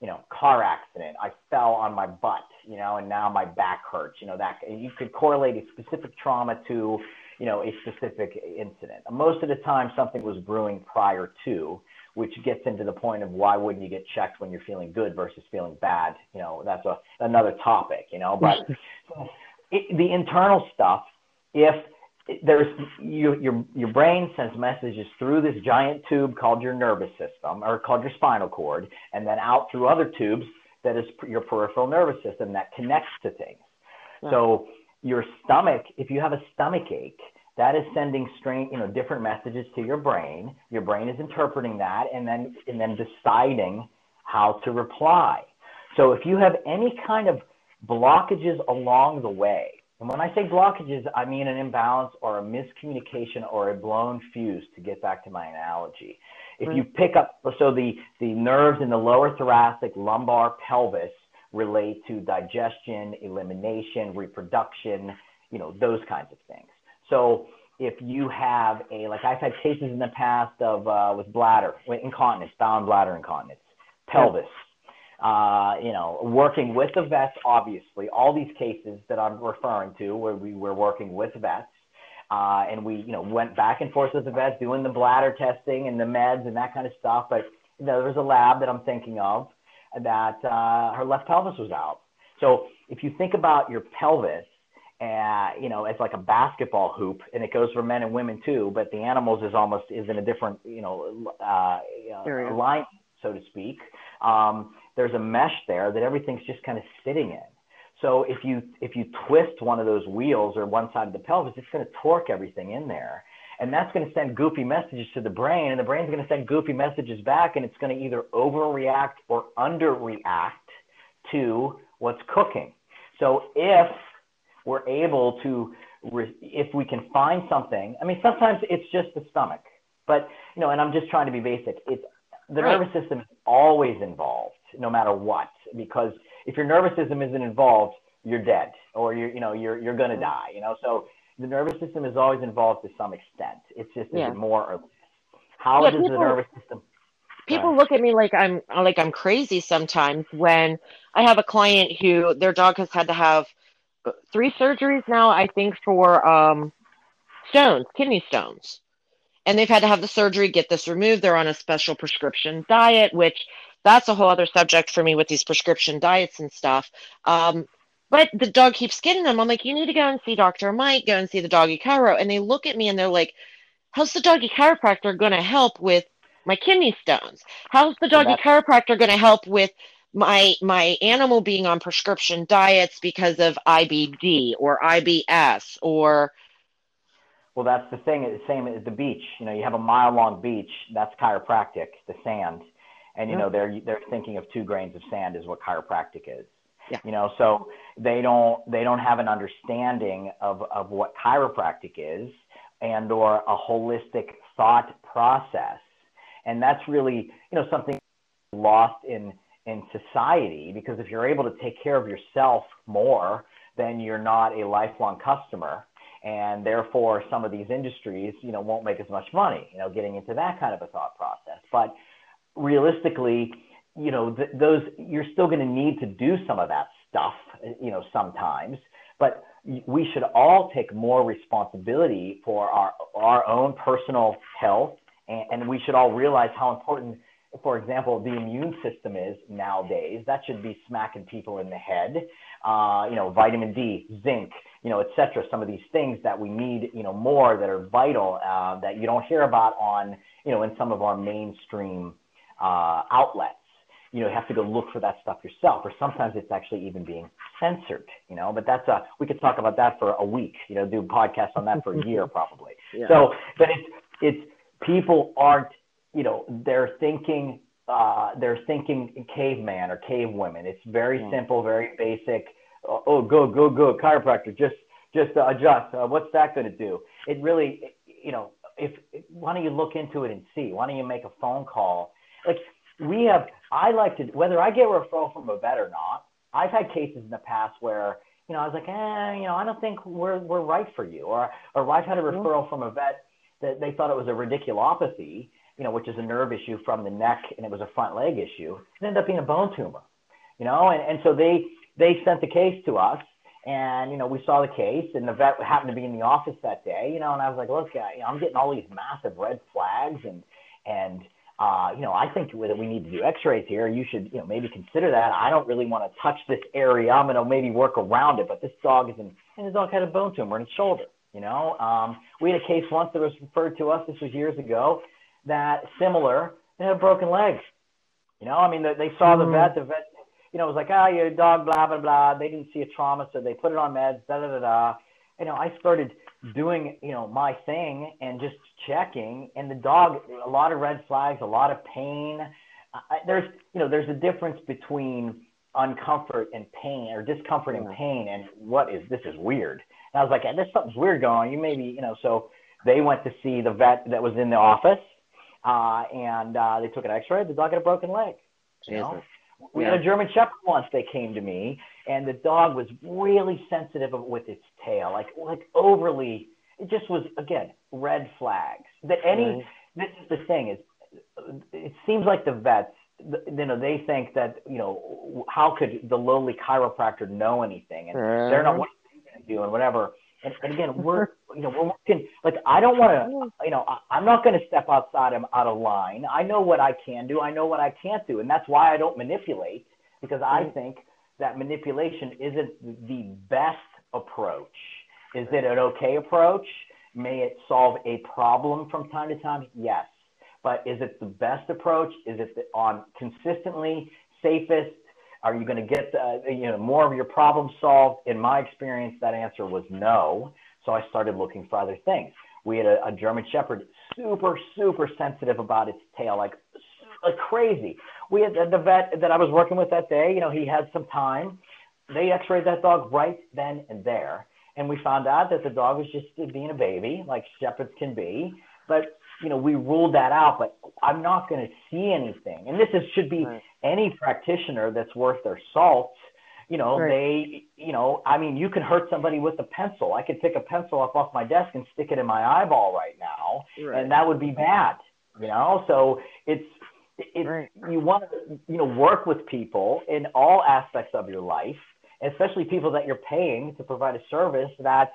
you know, car accident, I fell on my butt, you know, and now my back hurts, you know, that you could correlate a specific trauma to, you know, a specific incident. Most of the time something was brewing prior to, which gets into the point of why wouldn't you get checked when you're feeling good versus feeling bad? You know, that's a, another topic, you know, but it, the internal stuff, if there's you, your, your brain sends messages through this giant tube called your nervous system or called your spinal cord, and then out through other tubes that is your peripheral nervous system that connects to things. Yeah. So your stomach, if you have a stomach ache, that is sending strain, you know, different messages to your brain. Your brain is interpreting that and then, and then deciding how to reply. So if you have any kind of blockages along the way, and when I say blockages, I mean an imbalance or a miscommunication or a blown fuse, to get back to my analogy. If mm-hmm. you pick up, so the, the nerves in the lower thoracic, lumbar, pelvis relate to digestion, elimination, reproduction, you know, those kinds of things. So if you have a, like I've had cases in the past of, uh, with bladder, with incontinence, bowel and bladder incontinence, pelvis, uh, you know, working with the vets, obviously, all these cases that I'm referring to where we were working with vets, uh, and we, you know, went back and forth with the vets doing the bladder testing and the meds and that kind of stuff. But you know, there was a lab that I'm thinking of that uh, her left pelvis was out. So if you think about your pelvis, Uh, you know, it's like a basketball hoop, and it goes for men and women too, but the animals is almost, is in a different, you know, uh, uh, line, so to speak. Um, there's a mesh there that everything's just kind of sitting in. So if you, if you twist one of those wheels or one side of the pelvis, it's going to torque everything in there. And that's going to send goofy messages to the brain, and the brain's going to send goofy messages back, and it's going to either overreact or underreact to what's cooking. So if we're able to, if we can find something, I mean, sometimes it's just the stomach, but, you know, and I'm just trying to be basic. It's the right. Nervous system is always involved, no matter what, because if your nervous system isn't involved, you're dead, or you're, you know, you're, you're going to die, you know? So the nervous system is always involved to some extent. It's just yeah. It's more or less. How yeah, does people, the nervous system. People uh, look at me like I'm, like I'm crazy sometimes when I have a client who their dog has had to have three surgeries now, I think, for um, stones, kidney stones. And they've had to have the surgery, get this removed. They're on a special prescription diet, which that's a whole other subject for me with these prescription diets and stuff. Um, but the dog keeps getting them. I'm like, you need to go and see Doctor Mike, go and see the doggy chiro. And they look at me and they're like, how's the doggy chiropractor going to help with my kidney stones? How's the doggy chiropractor going to help with my my animal being on prescription diets because of I B D or I B S or. Well, that's the thing. It's the same as the beach. You know, you have a mile long beach. That's chiropractic, the sand. And, you yeah. know, they're, they're thinking of two grains of sand is what chiropractic is, yeah. you know, so they don't, they don't have an understanding of, of what chiropractic is and or a holistic thought process. And that's really, you know, something lost in, in society, because if you're able to take care of yourself more, then you're not a lifelong customer. And therefore, some of these industries, you know, won't make as much money, you know, getting into that kind of a thought process. But realistically, you know, th those, you're still going to need to do some of that stuff, you know, sometimes. But we should all take more responsibility for our, our own personal health. And, and we should all realize how important, for example, the immune system is nowadays. That should be smacking people in the head, uh, you know, vitamin D, zinc, you know, et cetera. Some of these things that we need, you know, more, that are vital, uh, that you don't hear about on, you know, in some of our mainstream uh, outlets. You know, you have to go look for that stuff yourself, or sometimes it's actually even being censored, you know, but that's a, we could talk about that for a week, you know, do podcasts on that for a year probably. Yeah. So, but it's, it's, people aren't, you know, they're thinking, uh, they're thinking caveman or cavewomen. It's very mm. simple, very basic. Oh, oh, go, go, go, chiropractor, just, just uh, adjust. Uh, what's that going to do? It really, you know, if, why don't you look into it and see? Why don't you make a phone call? Like we have, I like to, whether I get a referral from a vet or not, I've had cases in the past where, you know, I was like, eh, you know, I don't think we're, we're right for you. Or, or I've had a referral mm. from a vet that they thought it was a radiculopathy, you know, which is a nerve issue from the neck, and it was a front leg issue. It ended up being a bone tumor, you know, and, and so they, they sent the case to us, and, you know, we saw the case, and the vet happened to be in the office that day, you know, and I was like, look, I, you know, I'm getting all these massive red flags, and, and uh, you know, I think that we need to do x-rays here. You should, you know, maybe consider that. I don't really want to touch this area. I'm going to maybe work around it, but this dog is in, and his dog had a bone tumor in his shoulder. You know, um, we had a case once that was referred to us, this was years ago, that similar, they had a broken leg. You know, I mean, they, they saw the vet, the vet, you know, was like, ah, oh, your dog, blah, blah, blah. They didn't see a trauma, so they put it on meds, da, da, da, da. You know, I started doing, you know, my thing and just checking, and the dog, a lot of red flags, a lot of pain. Uh, there's, you know, there's a difference between uncomfort and pain, or discomfort and pain, and what is, this is weird. And I was like, there's something's weird going on. You maybe, you know, so they went to see the vet that was in the office, uh, and uh, they took an x-ray. The dog had a broken leg. You know? We yeah. had a German Shepherd once. They came to me, and the dog was really sensitive with its tail, like like overly. It just was, again, red flags. That any, right. This is the thing, is it seems like the vets, you know, they think that, you know, how could the lowly chiropractor know anything? And right. they're not. do and whatever. And, and again, we're, you know, we're working, like, I don't want to, you know, I, I'm not going to step outside of, out of line. I know what I can do. I know what I can't do. And that's why I don't manipulate, because I think that manipulation isn't the best approach. Is it an okay approach? May it solve a problem from time to time? Yes. But is it the best approach? Is it the, on consistently safest? Are you going to get uh, you know, more of your problem solved? In my experience, that answer was no. So I started looking for other things. We had a, a German Shepherd, super, super sensitive about its tail, like, like crazy. We had the, the vet that I was working with that day, you know, he had some time. They x-rayed that dog right then and there. And we found out that the dog was just being a baby, like shepherds can be. But, you know, we ruled that out, but I'm not going to see anything. And this is, should be right. any practitioner that's worth their salt. You know, right. they, you know, I mean, you can hurt somebody with a pencil. I could pick a pencil up off my desk and stick it in my eyeball right now. Right. And that would be bad, you know? So it's, it's right. you want to, you know, work with people in all aspects of your life, especially people that you're paying to provide a service that,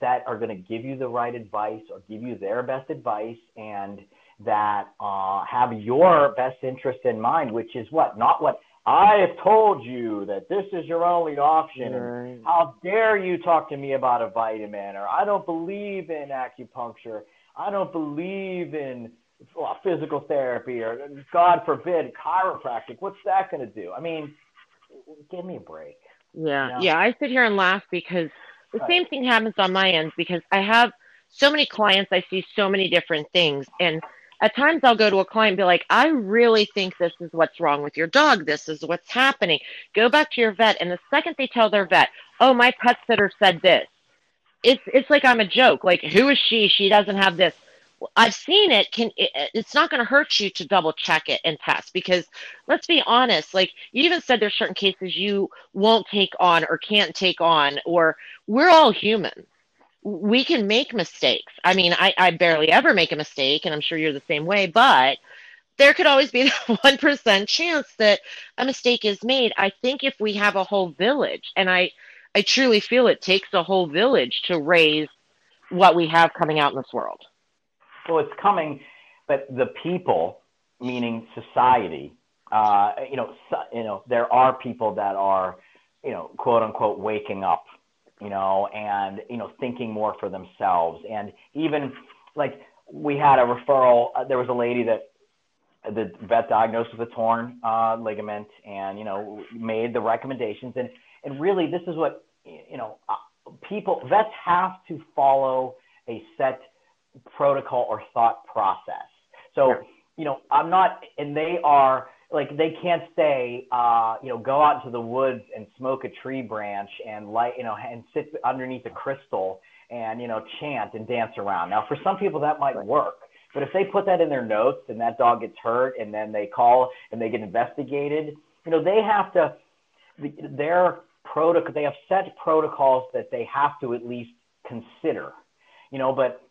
that are going to give you the right advice or give you their best advice, and that uh, have your best interest in mind, which is what? Not what I have told you that this is your only option. Right. And how dare you talk to me about a vitamin, or I don't believe in acupuncture. I don't believe in well, physical therapy, or God forbid, chiropractic. What's that going to do? I mean, give me a break. Yeah. You know? Yeah. I sit here and laugh because the same thing happens on my end, because I have so many clients. I see so many different things. And at times I'll go to a client and be like, I really think this is what's wrong with your dog. This is what's happening. Go back to your vet. And the second they tell their vet, oh, my pet sitter said this, it's, it's like I'm a joke. Like, who is she? She doesn't have this. Well, I've seen it. Can it, it's not going to hurt you to double check it and test, because let's be honest, like you even said, there's certain cases you won't take on or can't take on, or we're all human. we can make mistakes. I mean, I, I barely ever make a mistake, and I'm sure you're the same way, but there could always be that one percent chance that a mistake is made. I think if we have a whole village, and I, I truly feel it takes a whole village to raise what we have coming out in this world. Well, it's coming, but the people, meaning society, uh, you know, so, you know, there are people that are, you know, quote unquote, waking up, you know, and, you know, thinking more for themselves. And even like we had a referral, uh, there was a lady that the vet diagnosed with a torn uh, ligament and, you know, made the recommendations. And, and really this is what, you know, people, vets have to follow a set protocol or thought process. So, you know, I'm not, and they are, like they can't say, uh, you know, go out into the woods and smoke a tree branch and light, you know, and sit underneath a crystal and, you know, chant and dance around. Now, for some people that might work, but if they put that in their notes and that dog gets hurt and then they call and they get investigated, you know, they have to, their protocol, they have set protocols that they have to at least consider, you know, but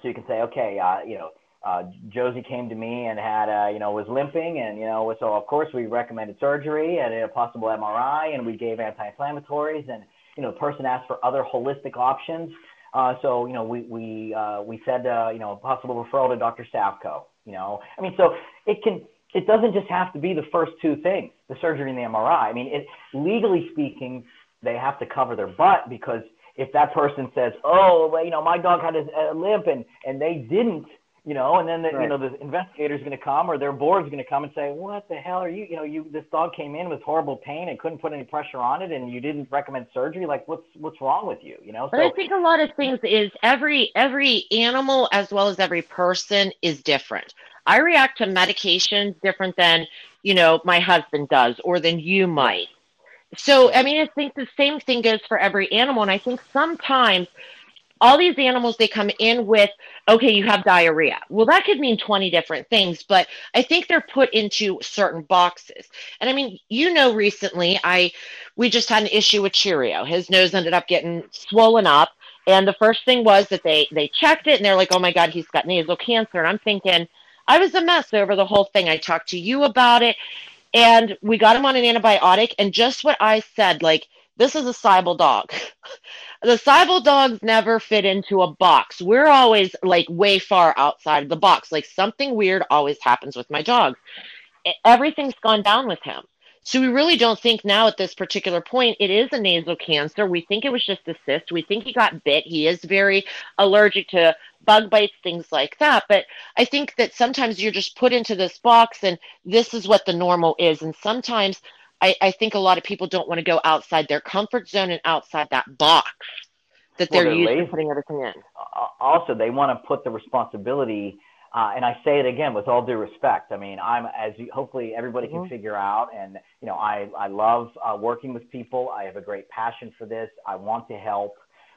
so you can say, okay, uh, you know, Uh, Josie came to me and had, uh, you know, was limping and, you know, so of course we recommended surgery and a possible M R I and we gave anti-inflammatories and, you know, the person asked for other holistic options. Uh, so, you know, we, we, uh, we said, uh, you know, a possible referral to Doctor Savko, you know, I mean, so it can, it doesn't just have to be the first two things, the surgery and the M R I. I mean, it, legally speaking, they have to cover their butt because if that person says, oh, well, you know, my dog had a limp and, and they didn't, you know, and then the, right. you know, the investigator's going to come or their board's going to come and say, what the hell are you, you know, you, this dog came in with horrible pain and couldn't put any pressure on it. And you didn't recommend surgery. Like what's, what's wrong with you? You know, but so, I think a lot of things is every, every animal as well as every person is different. I react to medications different than, you know, my husband does, or than you might. So, I mean, I think the same thing goes for every animal. And I think sometimes all these animals, they come in with, okay, you have diarrhea. Well, that could mean twenty different things, but I think they're put into certain boxes. And I mean, you know, recently I, we just had an issue with Cheerio. His nose ended up getting swollen up. And the first thing was that they, they checked it and they're like, oh my God, he's got nasal cancer. And I'm thinking, I was a mess over the whole thing. I talked to you about it and we got him on an antibiotic. And just what I said, like, this is a Seibel dog. The Seibel dogs never fit into a box. We're always like way far outside of the box. Like something weird always happens with my dog. Everything's gone down with him. So we really don't think now at this particular point, it is a nasal cancer. We think it was just a cyst. We think he got bit. He is very allergic to bug bites, things like that. But I think that sometimes you're just put into this box and this is what the normal is. And sometimes I, I think a lot of people don't want to go outside their comfort zone and outside that box that they're, well, they're used lazy. to putting everything in. Also, they want to put the responsibility, uh, and I say it again with all due respect. I mean, I'm as you, hopefully everybody can mm-hmm. figure out, and you know, I I love uh, working with people. I have a great passion for this. I want to help,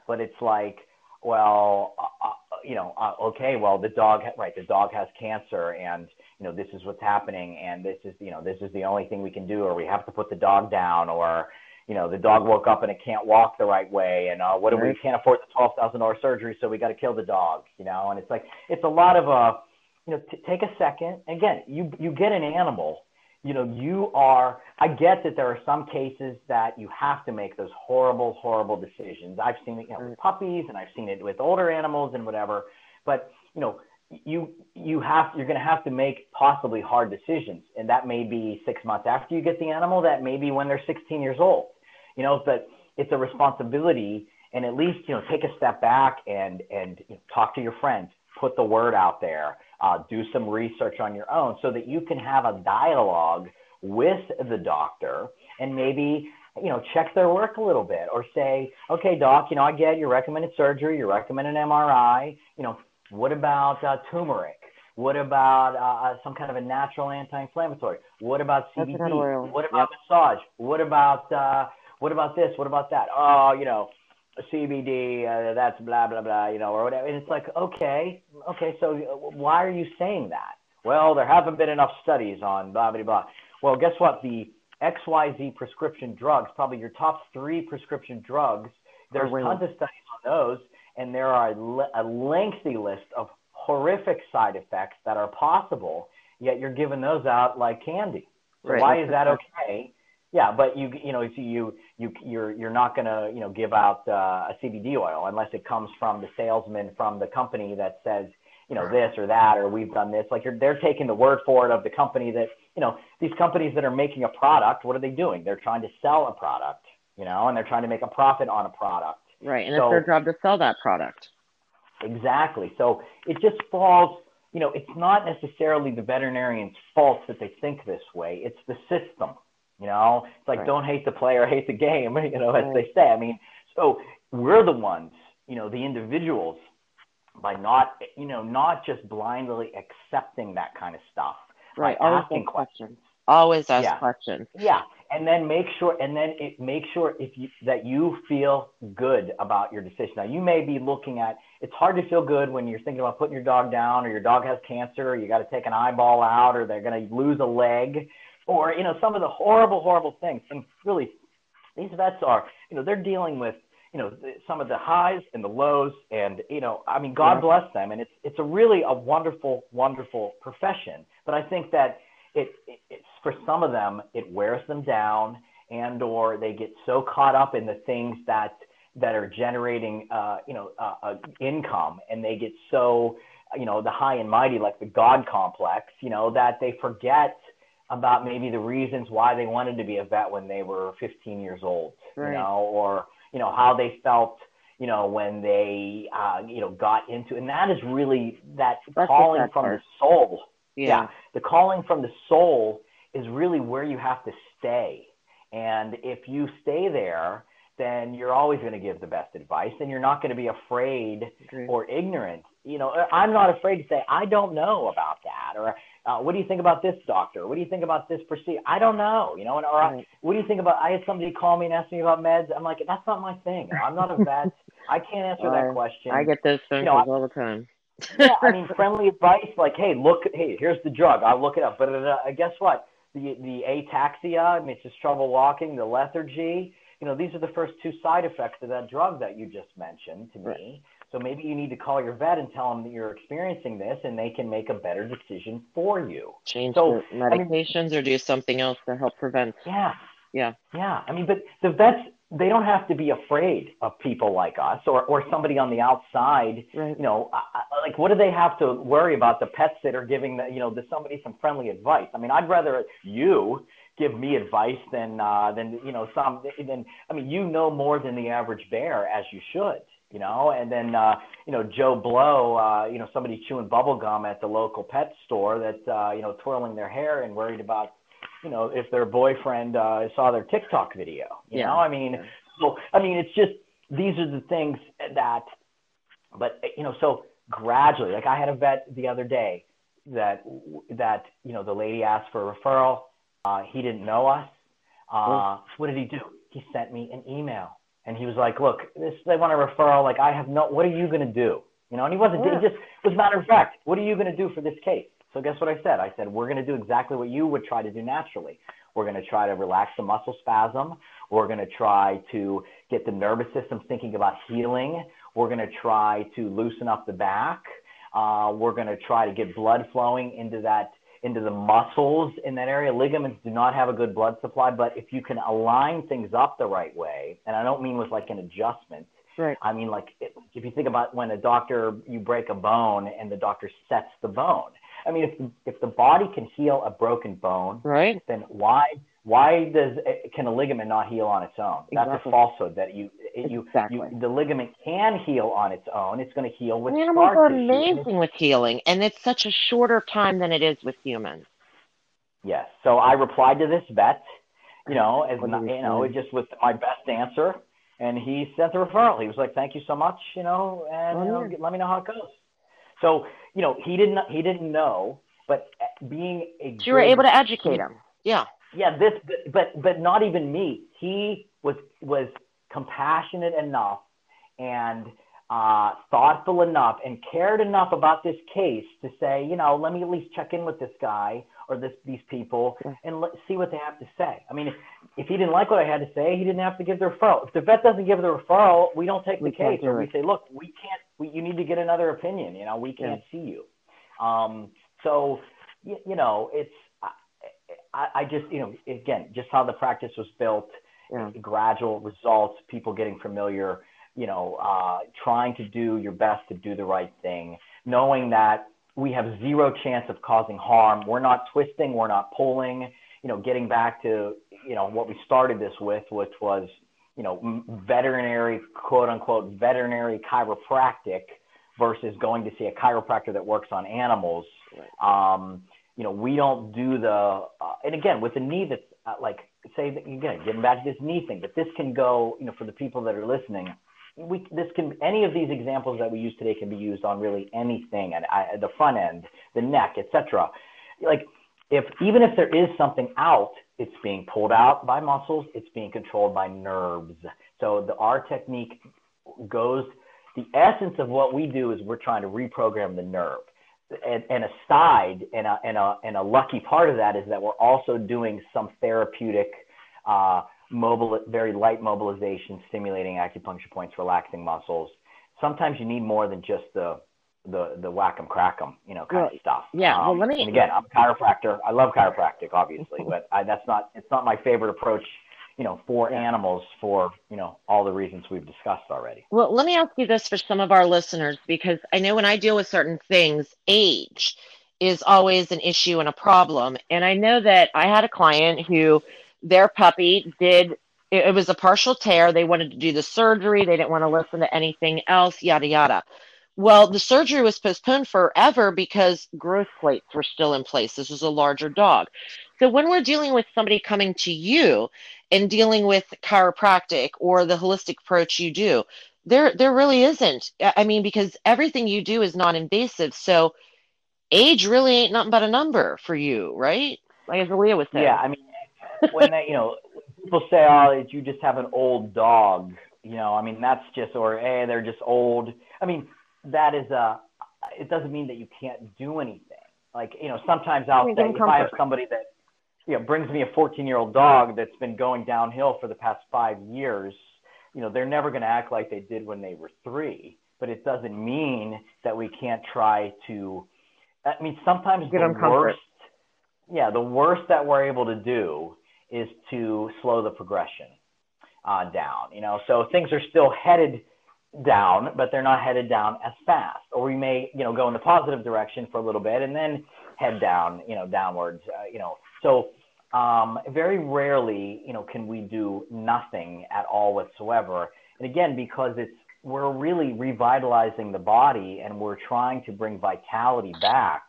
but it's like, well, uh, you know, uh, okay, well, the dog, right? The dog has cancer, and you know, this is what's happening, and this is, you know, this is the only thing we can do, or we have to put the dog down, or, you know, the dog woke up and it can't walk the right way, and uh, what do we can't afford the twelve thousand dollar surgery, so we got to kill the dog, you know, and it's like it's a lot of uh, you know, t- take a second. Again, you you get an animal, you know, you are. I get that there are some cases that you have to make those horrible, horrible decisions. I've seen it, you know, with puppies, and I've seen it with older animals and whatever, but you know. you, you have, you're going to have to make possibly hard decisions. And that may be six months after you get the animal, that may be when they're sixteen years old, you know, but it's a responsibility. And at least, you know, take a step back and, and you know, talk to your friends, put the word out there, uh, do some research on your own so that you can have a dialogue with the doctor and maybe, you know, check their work a little bit or say, okay, doc, you know, I get your recommended surgery, you recommend an M R I, you know, what about uh, turmeric? What about uh, some kind of a natural anti-inflammatory? What about C B D? What about yep. massage? What about uh, what about this? What about that? Oh, you know, C B D. Uh, that's blah blah blah. You know, or whatever. And it's like, okay, okay. So why are you saying that? Well, there haven't been enough studies on blah blah blah. Well, guess what? The X Y Z prescription drugs, probably your top three prescription drugs. There's oh, really? tons of studies on those. and there are a lengthy list of horrific side effects that are possible, yet you're giving those out like candy. So right. Why is that okay? Yeah, but you you know if you you you're you're not gonna you know give out uh, a C B D oil unless it comes from the salesman from the company that says you know this or that or we've done this. Like you're, they're taking the word for it of the company that you know these companies that are making a product. What are they doing? They're trying to sell a product, you know, and they're trying to make a profit on a product. Right, and so, it's their job to sell that product. Exactly. So it just falls. You know, it's not necessarily the veterinarian's fault that they think this way. It's the system. You know, it's like, right. Don't hate the player, hate the game, you know, as right. they say. I mean, so we're the ones, you know, the individuals, by not, you know, not just blindly accepting that kind of stuff. Right. Always asking questions. questions. Always ask yeah. questions. Yeah. And then make sure, and then it make sure if you, that you feel good about your decision. Now you may be looking at, it's hard to feel good when you're thinking about putting your dog down or your dog has cancer or you got to take an eyeball out or they're going to lose a leg. Or, you know, some of the horrible, horrible things. And really, these vets are, you know, they're dealing with, you know, some of the highs and the lows. And, you know, I mean, God yeah. bless them. And it's it's a really a wonderful, wonderful profession. But I think that it, it it's, for some of them, it wears them down and or they get so caught up in the things that, that are generating, uh, you know, uh, uh, income. And they get so, you know, the high and mighty, like the God complex, you know, that they forget about maybe the reasons why they wanted to be a vet when they were fifteen years old, right. you know, or, you know, how they felt, you know, when they, uh, you know, got into, and that is really that That's calling exactly. from the soul. Yeah. yeah. The calling from the soul is really where you have to stay. And if you stay there, then you're always going to give the best advice and you're not going to be afraid Agreed. Or ignorant. You know, I'm not afraid to say, I don't know about that. Or, Uh, what do you think about this doctor? What do you think about this procedure? I don't know, you know, and, or right. what do you think about, I had somebody call me and ask me about meds. I'm like, that's not my thing. I'm not a vet. I can't answer right. that question. I get those things you know, all the time. yeah, I mean, friendly advice, like, hey, look, hey, here's the drug. I'll look it up. But uh, guess what? The, the ataxia, I mean, it's just trouble walking, the lethargy. You know, these are the first two side effects of that drug that you just mentioned to right. me. So maybe you need to call your vet and tell them that you're experiencing this and they can make a better decision for you. Change so, the medications I mean, or do something else to help prevent. Yeah. Yeah. Yeah. I mean, but the vets, they don't have to be afraid of people like us or, or somebody on the outside, right. you know, like what do they have to worry about the pets that are giving the, you know, the, somebody some friendly advice? I mean, I'd rather you give me advice than, uh, than, you know, some, than, I mean, you know more than the average bear as you should. You know, and then, uh, you know, Joe Blow, uh, you know, somebody chewing bubble gum at the local pet store that, uh, you know, twirling their hair and worried about, you know, if their boyfriend uh, saw their TikTok video. You yeah. know, I mean, yeah. so, I mean, it's just these are the things that, but, you know, so gradually, like I had a vet the other day that, that you know, the lady asked for a referral. Uh, he didn't know us. Uh, what did he do? He sent me an email. And he was like, look, this, they want a referral. Like, I have no, what are you going to do? You know, and he wasn't, yeah. he just was matter of fact, what are you going to do for this case? So guess what I said? I said, we're going to do exactly what you would try to do naturally. We're going to try to relax the muscle spasm. We're going to try to get the nervous system thinking about healing. We're going to try to loosen up the back. Uh, we're going to try to get blood flowing into that, into the muscles in that area. Ligaments do not have a good blood supply, but if you can align things up the right way, and I don't mean with like an adjustment. Right. I mean, like if you think about when a doctor, you break a bone and the doctor sets the bone. I mean, if, if the body can heal a broken bone, right. then why, why does can a ligament not heal on its own? That's exactly. a falsehood that you, you, exactly. you, the ligament can heal on its own. It's going to heal with scar tissue. Animals are amazing with healing, and it's such a shorter time than it is with humans. Yes. So I replied to this vet, you know, as you, you know, just with my best answer, and he sent the referral. He was like, "Thank you so much," you know, and well, you know, let me know how it goes. So you know, he didn't, he didn't know, but being a you were able to educate him. Yeah. Yeah, this, but but not even me. He was was compassionate enough and uh, thoughtful enough and cared enough about this case to say, you know, let me at least check in with this guy or this, these people and let, see what they have to say. I mean, if, if he didn't like what I had to say, he didn't have to give the referral. If the vet doesn't give the referral, we don't take we the case, or we say, look, we can't, we, you need to get another opinion. You know, we can't yeah. see you. Um, so, you, you know, it's, I, I just, you know, again, just how the practice was built, yeah. gradual results, people getting familiar, you know, uh, trying to do your best to do the right thing, knowing that we have zero chance of causing harm. We're not twisting, we're not pulling, you know, getting back to, you know, what we started this with, which was, you know, veterinary, quote unquote, veterinary chiropractic versus going to see a chiropractor that works on animals. Right. Um, you know, we don't do the, uh, and again, with the knee that's uh, like, say, that, again, getting back to this knee thing, but this can go, you know, for the people that are listening, we, this can, any of these examples that we use today can be used on really anything, and I, the front end, the neck, et cetera. Like, if, even if there is something out, it's being pulled out by muscles, it's being controlled by nerves. So the, our technique goes, the essence of what we do is we're trying to reprogram the nerve. And, and a side and a, and, a, and a lucky part of that is that we're also doing some therapeutic, uh, mobile, very light mobilization, stimulating acupuncture points, relaxing muscles. Sometimes you need more than just the the, the whack 'em, crack 'em, you know, kind well, of stuff. Yeah. Um, well, let me. And again, I'm a chiropractor. I love chiropractic, obviously, but I, that's not it's not my favorite approach, you know, for animals, for, you know, all the reasons we've discussed already. Well, let me ask you this for some of our listeners, because I know when I deal with certain things, age is always an issue and a problem. And I know that I had a client who their puppy did, it, it was a partial tear. They wanted to do the surgery. They didn't want to listen to anything else, yada, yada. Well, the surgery was postponed forever because growth plates were still in place. This was a larger dog. So when we're dealing with somebody coming to you and dealing with chiropractic or the holistic approach you do, there there really isn't. I mean, because everything you do is non-invasive. So age really ain't nothing but a number for you, right? Like as Aaliyah was saying. Yeah, I mean, when they, you know, people say, oh, you just have an old dog, you know, I mean, that's just, or, hey, they're just old. I mean, that is a, it doesn't mean that you can't do anything. Like, you know, sometimes I'll say if comfort. I have somebody that, you know, brings me a fourteen year old dog that's been going downhill for the past five years, you know, they're never going to act like they did when they were three, but it doesn't mean that we can't try to, I mean, sometimes Get the worst, comfort. yeah, the worst that we're able to do is to slow the progression uh, down, you know, so things are still headed down, but they're not headed down as fast, or we may, you know, go in the positive direction for a little bit and then head down, you know, downwards, uh, you know, so um, very rarely, you know, can we do nothing at all whatsoever. And again, because it's, we're really revitalizing the body and we're trying to bring vitality back.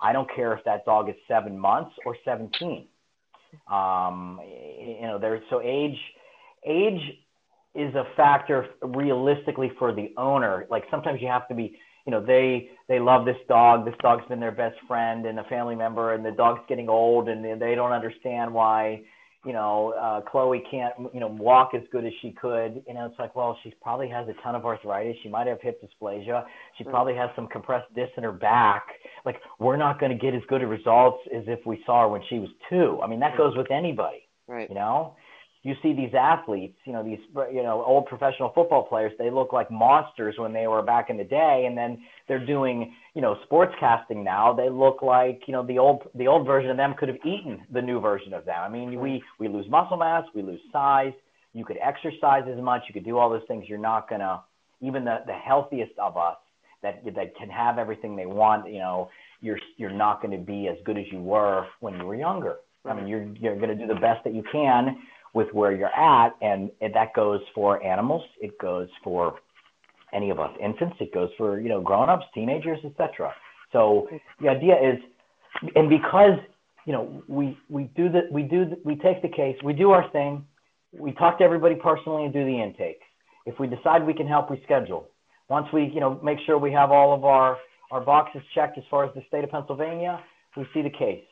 I don't care if that dog is seven months or seventeen. Um, you know, there's, so age, age is a factor realistically for the owner. Like sometimes you have to be, you know, they, they love this dog. This dog's been their best friend and a family member, and the dog's getting old and they don't understand why, you know, uh, Chloe can't, you know, walk as good as she could. You know, it's like, well, she probably has a ton of arthritis. She might have hip dysplasia. She probably has some compressed disc in her back. Like, we're not going to get as good a results as if we saw her when she was two. I mean, that goes with anybody, right? You know, you see these athletes, you know, these, you know, old professional football players, they look like monsters when they were back in the day. And then they're doing, you know, sports casting now. They look like, you know, the old, the old version of them could have eaten the new version of them. I mean, we, we lose muscle mass, we lose size. You could exercise as much. You could do all those things. You're not going to, even the, the healthiest of us that, that can have everything they want, you know, you're, you're not going to be as good as you were when you were younger. I mean, you're, you're going to do the best that you can with where you're at. And, and that goes for animals. It goes for any of us, infants. It goes for, you know, grownups, teenagers, et cetera. So the idea is, and because, you know, we, we do the, we do, the, we take the case, we do our thing. We talk to everybody personally and do the intakes. If we decide we can help, we schedule. Once we, you know, make sure we have all of our, our boxes checked as far as the state of Pennsylvania, we see the case.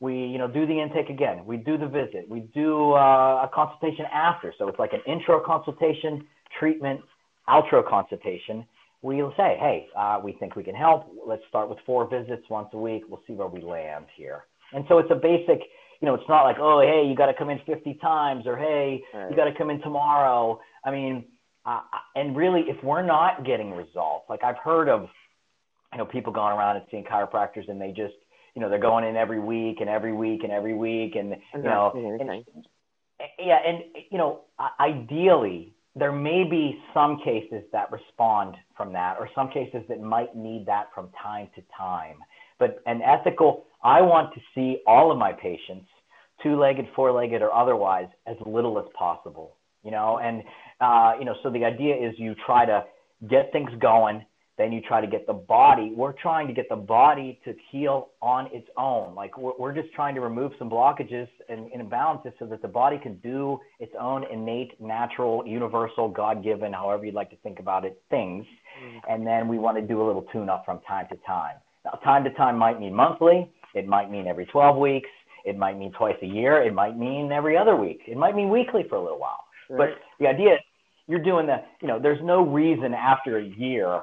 We, you know, do the intake again. We do the visit. We do uh, a consultation after. So it's like an intro consultation, treatment, outro consultation. we'll say, hey, uh, we think we can help. Let's start with four visits once a week. We'll see where we land here. And so it's a basic, you know, it's not like, oh, hey, you got to come in fifty times, or hey, right. you got to come in tomorrow. I mean, uh, and really, if we're not getting results, like I've heard of, you know, people going around and seeing chiropractors, and they just, you know, they're going in every week and every week and every week, and you know, and, yeah, and you know, ideally, there may be some cases that respond from that, or some cases that might need that from time to time. But an ethical, I want to see all of my patients, two-legged, four-legged, or otherwise, as little as possible. You know, and uh, you know, so the idea is you try to get things going. Then you try to get the body. We're trying to get the body to heal on its own. Like we're, we're just trying to remove some blockages and, and imbalances so that the body can do its own innate, natural, universal, God-given, however you'd like to think about it, things. Mm-hmm. And then we want to do a little tune-up from time to time. Now, time to time might mean monthly. It might mean every twelve weeks. It might mean twice a year. It might mean every other week. It might mean weekly for a little while. Right. But the idea is you're doing the, you know, there's no reason after a year.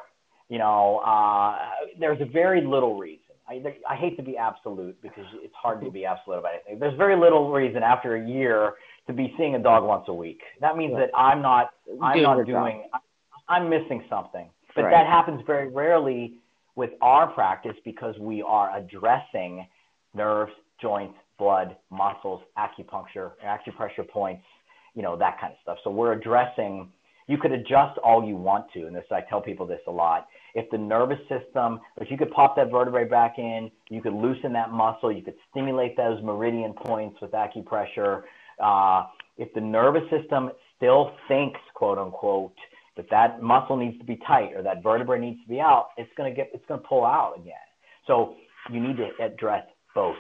You know, uh, there's a very little reason. I, there, I hate to be absolute because it's hard to be absolute about anything. There's very little reason after a year to be seeing a dog once a week. That means yeah. that I'm not, I'm doing not doing, job. I'm missing something. But right. that happens very rarely with our practice because we are addressing nerves, joints, blood, muscles, acupuncture, acupressure points, you know, that kind of stuff. So we're addressing. You could adjust all you want to, and this I tell people this a lot. If the nervous system, if you could pop that vertebrae back in, you could loosen that muscle, you could stimulate those meridian points with acupressure. Uh, if the nervous system still thinks, quote unquote, that that muscle needs to be tight or that vertebrae needs to be out, it's gonna get, it's gonna pull out again. So you need to address both.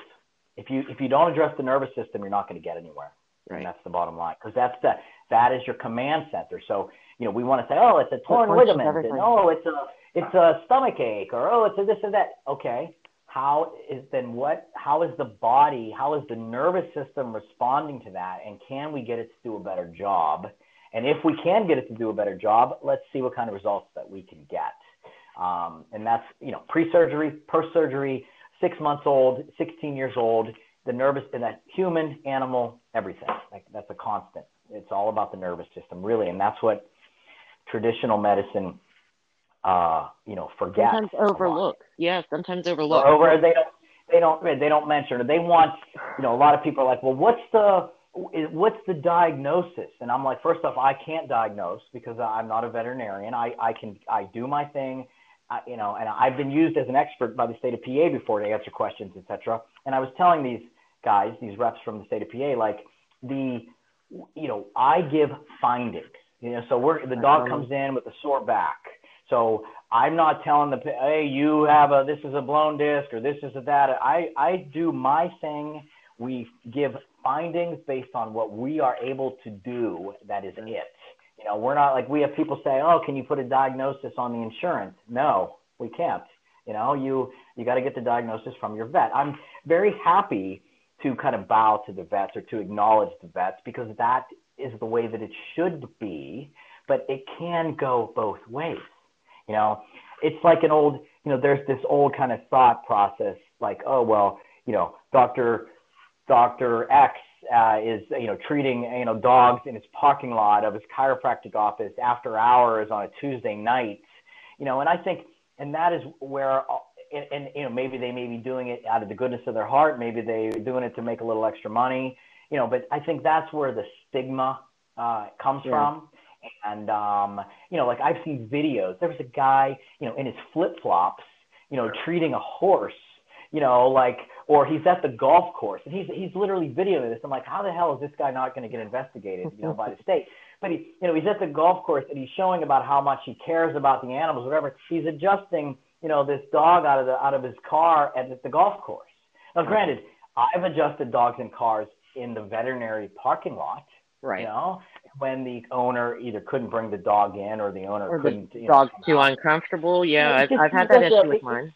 If you if you don't address the nervous system, you're not going to get anywhere. Right. And that's the bottom line, because that's the that is your command center. So you know we want to say, oh, it's a torn ligament, and oh, it's a it's a stomach ache, or oh, it's a this or that. Okay, how is then what? How is the body? How is the nervous system responding to that? And can we get it to do a better job? And if we can get it to do a better job, let's see what kind of results that we can get. Um, and that's you know pre-surgery, post-surgery, six months old, sixteen years old. The nervous and that human, animal, everything. Like that's a constant. It's all about the nervous system, really, and that's what traditional medicine, uh, you know, forgets. Sometimes overlook. Yeah, sometimes overlook. Or over they don't, they don't, they don't mention. Or they want, you know, a lot of people are like, well, what's the, what's the diagnosis? And I'm like, first off, I can't diagnose because I'm not a veterinarian. I, I can, I do my thing. Uh, you know, and I've been used as an expert by the state of P A before to answer questions, et cetera. And I was telling these guys, these reps from the state of P A, like the, you know, I give findings, you know, so we're, the dog comes in with a sore back. So I'm not telling the, hey, you have a, this is a blown disc or this is a that. I, I do my thing. We give findings based on what we are able to do. That is it. You know, we're not like we have people say, oh, can you put a diagnosis on the insurance? No, we can't. You know, you, you got to get the diagnosis from your vet. I'm very happy to kind of bow to the vets or to acknowledge the vets because that is the way that it should be, but it can go both ways. You know, it's like an old, you know, there's this old kind of thought process like, oh, well, you know, Doctor Doctor X Uh, is, you know, treating, you know, dogs in his parking lot of his chiropractic office after hours on a Tuesday night, you know, and I think, and that is where, and, and, you know, maybe they may be doing it out of the goodness of their heart. Maybe they're doing it to make a little extra money, you know, but I think that's where the stigma uh, comes yeah. from. And, um, you know, like I've seen videos, there was a guy, you know, in his flip flops, you know, treating a horse, you know, like, or he's at the golf course and he's, he's literally videoing this. I'm like, how the hell is this guy not going to get investigated, you know, by the state, but he, you know, he's at the golf course and he's showing about how much he cares about the animals, whatever. He's adjusting, you know, this dog out of the, out of his car at the golf course. Now, granted, I've adjusted dogs and cars in the veterinary parking lot, right. You know, when the owner either couldn't bring the dog in or the owner or couldn't, the you dog's know, too uncomfortable. Yeah. I've, just, I've had that issue with mine.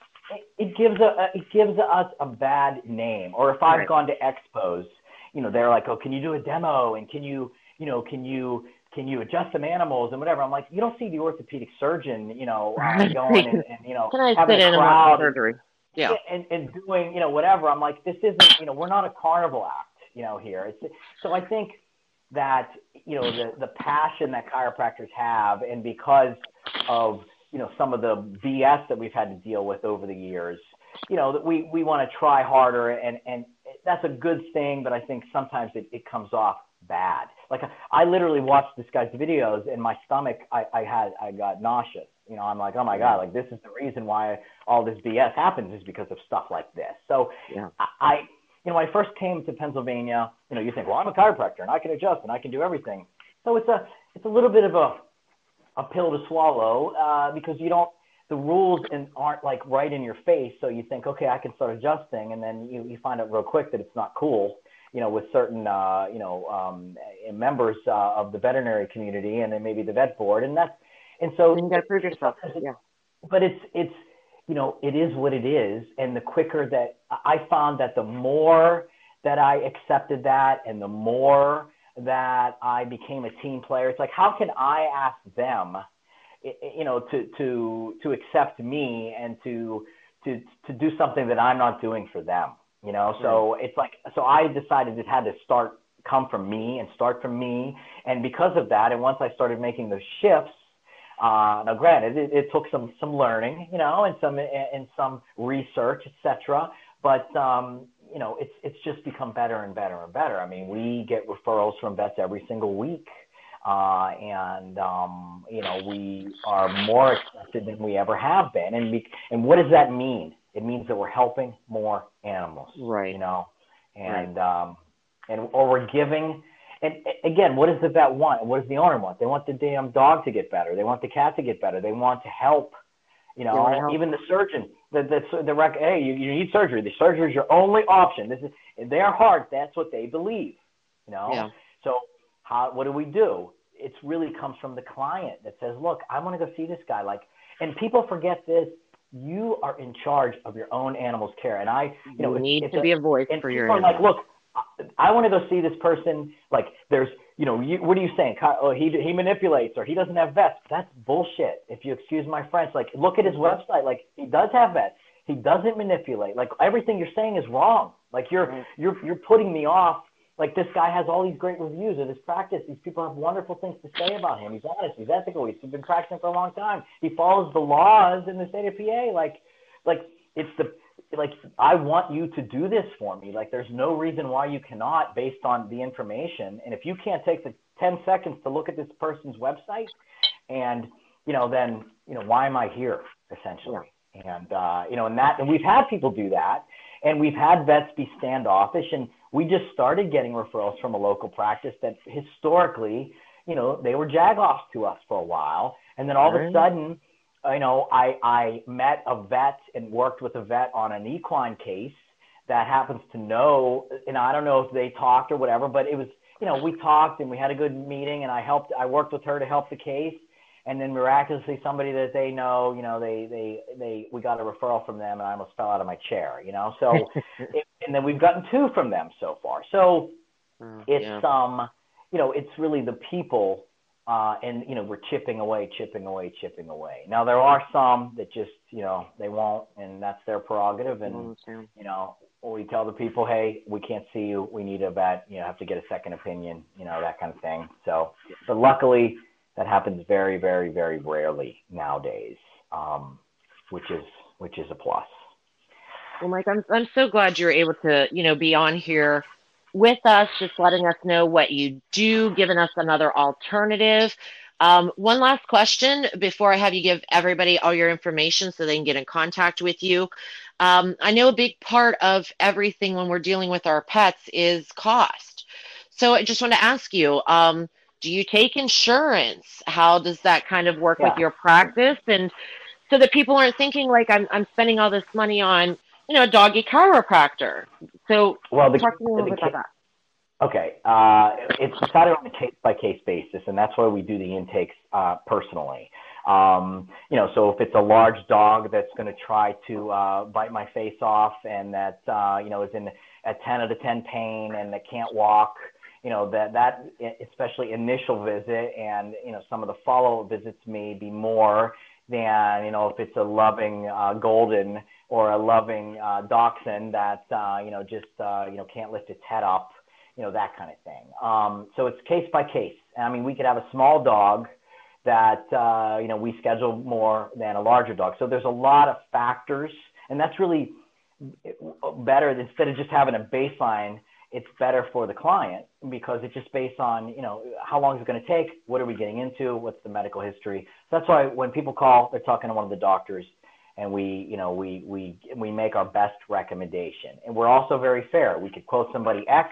It gives a it gives us a bad name. Or if I've right. gone to expos, you know, they're like, oh, can you do a demo? And can you, you know, can you can you adjust some animals and whatever? I'm like, you don't see the orthopedic surgeon, you know, right. going and, and, you know, having a crowd surgery. Yeah. And, and doing, you know, whatever. I'm like, this isn't, you know, we're not a carnival act, you know, here. It's, so I think that, you know, the, the passion that chiropractors have, and because of, you know, some of the B S that we've had to deal with over the years, you know, that we, we want to try harder, and, and that's a good thing. But I think sometimes it, it comes off bad. Like I, I literally watched this guy's videos and my stomach, I, I had, I got nauseous. You know, I'm like, oh my God, like this is the reason why all this B S happens, is because of stuff like this. So yeah. I, I, you know, when I first came to Pennsylvania, you know, you think, well, I'm a chiropractor and I can adjust and I can do everything. So it's a, it's a little bit of a, a pill to swallow, uh, because you don't, the rules and aren't like right in your face. So you think, okay, I can start adjusting. And then you, you find out real quick that it's not cool, you know, with certain, uh, you know, um, members uh, of the veterinary community, and then maybe the vet board. And that's, and so and you got to prove yourself. Yeah. But it's, it's, you know, it is what it is. And the quicker that I found that, the more that I accepted that, and the more that I became a team player, it's like, how can I ask them, you know, to, to, to accept me and to, to, to do something that I'm not doing for them, you know? So it's like, so I decided it had to start, come from me and start from me. And because of that, and once I started making those shifts, Uh, now, granted, it, it took some, some learning, you know, and some, and some research, et cetera. But, um, you know, it's, it's just become better and better and better. I mean, we get referrals from vets every single week. Uh, and, um, you know, we are more accepted than we ever have been. And, we, and what does that mean? It means that we're helping more animals, right? You know, and, right. um, and, or we're giving. And again, what does the vet want? What does the owner want? They want the damn dog to get better. They want the cat to get better. They want to help, you know, help. Even the surgeon, the, the, the rec, hey, you, you need surgery. The surgery is your only option. This is their heart. That's what they believe, you know? Yeah. So how, what do we do? It really comes from the client that says, look, I want to go see this guy. Like, and people forget this. You are in charge of your own animal's care. And I, you know, you need it's, to it's be a, a voice for your animal. Like, look, I want to go see this person. Like, there's, you know, you, what are you saying? Oh, he he manipulates, or he doesn't have vets. That's bullshit. If you excuse my French, like, look at his website. Like, he does have vets. He doesn't manipulate. Like, everything you're saying is wrong. Like, you're mm. you're you're putting me off. Like, this guy has all these great reviews of his practice. These people have wonderful things to say about him. He's honest. He's ethical. He's been practicing for a long time. He follows the laws in the state of P A. Like, like it's the like, I want you to do this for me. Like, there's no reason why you cannot, based on the information. And if you can't take the ten seconds to look at this person's website, and, you know, then, you know, why am I here, essentially? And, uh, you know, and that, and we've had people do that, and we've had vets be standoffish, and we just started getting referrals from a local practice that historically, you know, they were jagoffs to us for a while. And then all of a sudden, you know, I, I met a vet and worked with a vet on an equine case that happens to know, and I don't know if they talked or whatever, but it was, you know, we talked and we had a good meeting, and I helped, I worked with her to help the case. And then miraculously, somebody that they know, you know, they, they, they, we got a referral from them, and I almost fell out of my chair, you know? So, it, and then we've gotten two from them so far. So mm, it's, yeah. um, you know, it's really the people. Uh, and, you know, we're chipping away, chipping away, chipping away. Now, there are some that just, you know, they won't, and that's their prerogative. And, okay. you know, we tell the people, hey, we can't see you. We need a vet. You know, have to get a second opinion, you know, that kind of thing. So, but luckily, that happens very, very, very rarely nowadays, um, which is which is a plus. Well, Mike, I'm, I'm so glad you're able to, you know, be on here with us, just letting us know what you do, giving us another alternative. Um, one last question before I have you give everybody all your information so they can get in contact with you. Um, I know a big part of everything when we're dealing with our pets is cost. So I just want to ask you, um, do you take insurance? How does that kind of work yeah. with your practice? And so that people aren't thinking like, I'm, I'm spending all this money on, you know, a doggy chiropractor. So well, the, talk to me a little bit about that. Okay. Uh, it's decided on a case-by-case basis, and that's why we do the intakes uh, personally. Um, you know, so if it's a large dog that's going to try to uh, bite my face off, and that, uh, you know, is in a ten out of ten pain and that can't walk, you know, that, that especially initial visit and, you know, some of the follow-up visits may be more than, you know, if it's a loving uh, golden or a loving uh, dachshund that, uh, you know, just, uh, you know, can't lift its head up, you know, that kind of thing. Um, so it's case by case. I mean, we could have a small dog that, uh, you know, we schedule more than a larger dog. So there's a lot of factors, and that's really better. Instead of just having a baseline, it's better for the client because it's just based on, you know, how long is it going to take? What are we getting into? What's the medical history? So that's why when people call, they're talking to one of the doctors, and we, you know, we, we, we make our best recommendation. And we're also very fair. We could quote somebody X,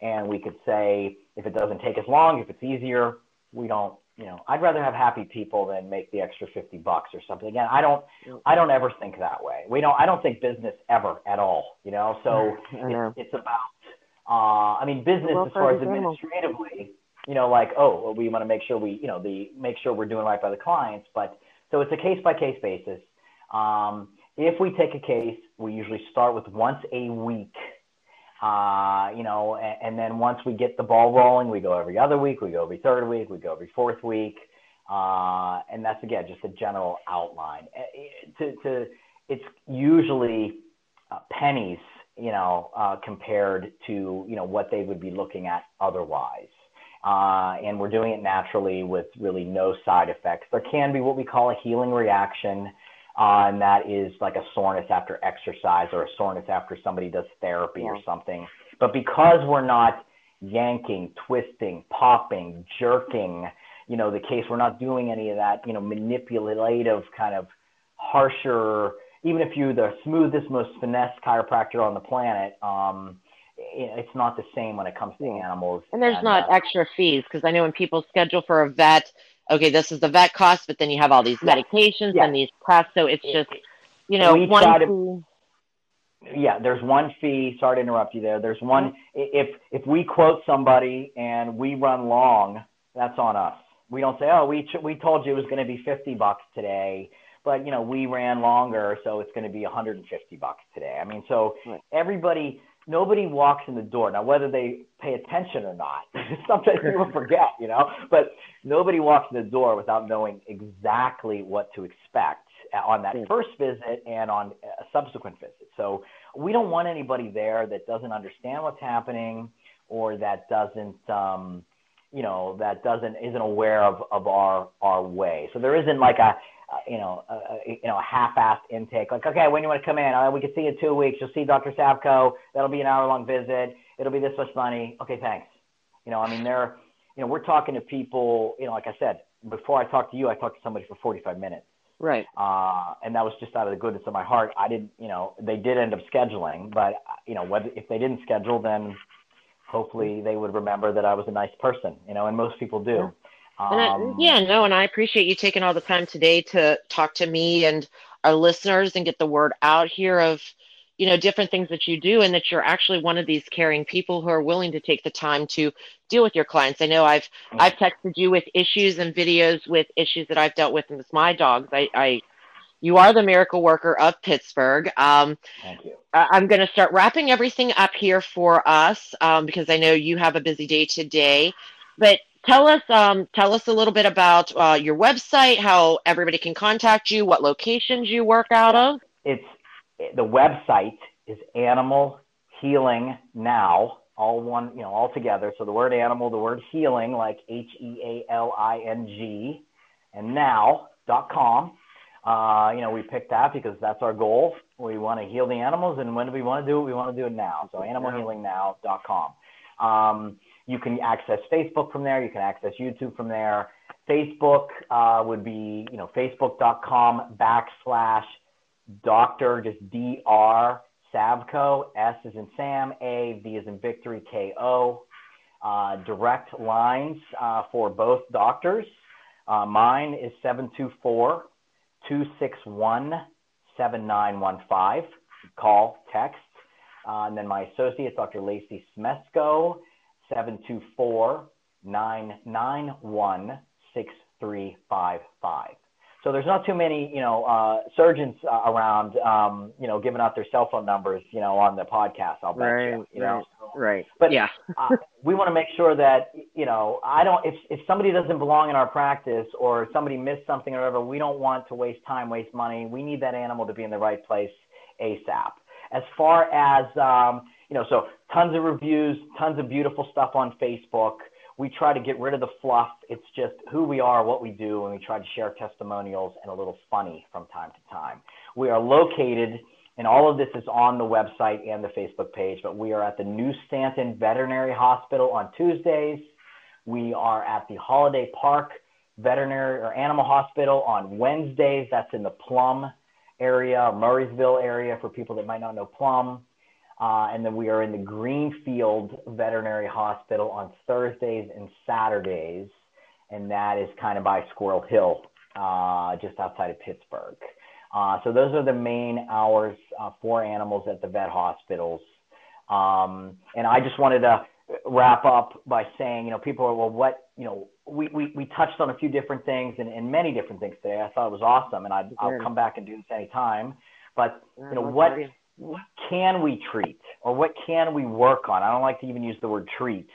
and we could say, if it doesn't take as long, if it's easier, we don't, you know, I'd rather have happy people than make the extra fifty bucks or something. Again, I don't, I don't ever think that way. We don't, I don't think business ever at all, you know? So know. It's, it's about, Uh, I mean, business as far as administratively, you know, like, oh, well, we want to make sure we, you know, the, make sure we're doing right by the clients. But so it's a case by case basis. Um, if we take a case, we usually start with once a week, uh, you know, and, and then once we get the ball rolling, we go every other week, we go every third week, we go every fourth week. Uh, and that's, again, just a general outline. To, to, it's usually uh, pennies, you know, uh, compared to, you know, what they would be looking at otherwise. Uh, and we're doing it naturally with really no side effects. There can be what we call a healing reaction, uh, and that is like a soreness after exercise or a soreness after somebody does therapy yeah. or something. But because we're not yanking, twisting, popping, jerking, you know, the case, we're not doing any of that, you know, manipulative kind of harsher, even if you're the smoothest, most finesse chiropractor on the planet, um, it's not the same when it comes to animals. And there's and, not uh, extra fees, because I know when people schedule for a vet, okay, this is the vet cost, but then you have all these medications yeah. and these costs. So it's just, you know, we one to, yeah, there's one fee. Sorry to interrupt you there. There's one. Mm-hmm. If if we quote somebody and we run long, that's on us. We don't say, oh, we we told you it was going to be fifty bucks today, but, you know, we ran longer, so it's going to be one hundred fifty bucks today. I mean, so right. everybody, nobody walks in the door. Now, whether they pay attention or not, sometimes people forget, you know, but nobody walks in the door without knowing exactly what to expect on that yeah. first visit and on a subsequent visit. So we don't want anybody there that doesn't understand what's happening or that doesn't, um, you know, that doesn't, isn't aware of, of our, our way. So there isn't like a, Uh, you know, uh, you know, half-assed intake. Like, okay, when do you want to come in? Uh, we could see you in two weeks. You'll see Doctor Savko. That'll be an hour-long visit. It'll be this much money. Okay, thanks. You know, I mean, they're, you know, we're talking to people, you know, like I said, before I talked to you, I talked to somebody for forty-five minutes. Right. Uh, and that was just out of the goodness of my heart. I didn't, you know, they did end up scheduling, but, you know, whether, if they didn't schedule, then hopefully they would remember that I was a nice person, you know, and most people do. Yeah. And I, um, yeah, no, and I appreciate you taking all the time today to talk to me and our listeners and get the word out here of, you know, different things that you do and that you're actually one of these caring people who are willing to take the time to deal with your clients. I know I've yeah. I've texted you with issues and videos with issues that I've dealt with with my dogs. I, I you are the miracle worker of Pittsburgh. Um, Thank you. I, I'm going to start wrapping everything up here for us um, because I know you have a busy day today, but. Tell us, um, tell us a little bit about uh, your website, how everybody can contact you, what locations you work out of. It's the website is Animal Healing Now, all one, you know, all together. So the word animal, the word healing, like H E A L I N G, and now dot com. Uh, you know, we picked that because that's our goal. We want to heal the animals, and when do we want to do it? We want to do it now. So animal healing now dot com. Um, You can access Facebook from there. You can access YouTube from there. Facebook uh, would be, you know, facebook dot com backslash Doctor, just D R Savko, S is in Sam, A, V is in Victory, K O. Uh, direct lines uh, for both doctors. Uh, mine is seven two four, two six one, seven nine one five. Call, text. Uh, and then my associate, Doctor Lacey Smesco, seven two four, nine nine one, six three five five. So there's not too many, you know, uh, surgeons uh, around, um, you know, giving out their cell phone numbers, you know, on the podcast. I'll bet right, you, you right, know, so, right. But yeah, uh, we want to make sure that, you know, I don't. If if somebody doesn't belong in our practice or somebody missed something or whatever, we don't want to waste time, waste money. We need that animal to be in the right place ASAP. As far as um, you know, so tons of reviews, tons of beautiful stuff on Facebook. We try to get rid of the fluff. It's just who we are, what we do, and we try to share testimonials and a little funny from time to time. We are located, and all of this is on the website and the Facebook page, but we are at the New Stanton Veterinary Hospital on Tuesdays. We are at the Holiday Park Veterinary or Animal Hospital on Wednesdays. That's in the Plum area, Murraysville area, for people that might not know Plum. Uh, and then we are in the Greenfield Veterinary Hospital on Thursdays and Saturdays, and that is kind of by Squirrel Hill, uh, just outside of Pittsburgh. Uh, so those are the main hours uh, for animals at the vet hospitals. Um, and I just wanted to wrap up by saying, you know, people are, well, what, you know, we, we, we touched on a few different things and, and many different things today. I thought it was awesome, and I'd, I'll come back and do this anytime. But, you know, what – what can we treat or what can we work on? I don't like to even use the word treat.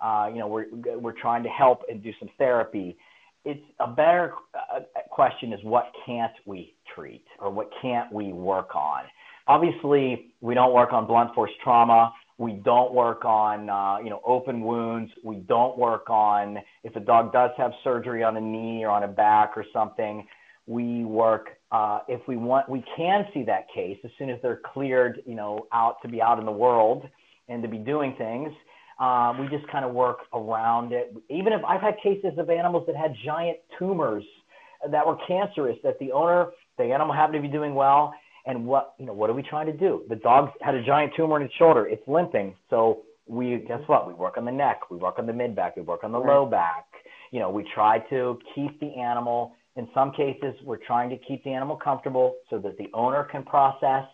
Uh, you know, we're, we're trying to help and do some therapy. It's a better uh, question is what can't we treat or what can't we work on? Obviously, we don't work on blunt force trauma. We don't work on, uh, you know, open wounds. We don't work on if a dog does have surgery on a knee or on a back or something. We work uh, if we want, we can see that case as soon as they're cleared, you know, out to be out in the world and to be doing things. Uh, we just kind of work around it. Even if I've had cases of animals that had giant tumors that were cancerous, that the owner, the animal happened to be doing well. And what, you know, what are we trying to do? The dog had a giant tumor in its shoulder. It's limping. So we, guess what? We work on the neck. We work on the mid back. We work on the low back. You know, we try to keep the animal. In some cases, we're trying to keep the animal comfortable so that the owner can process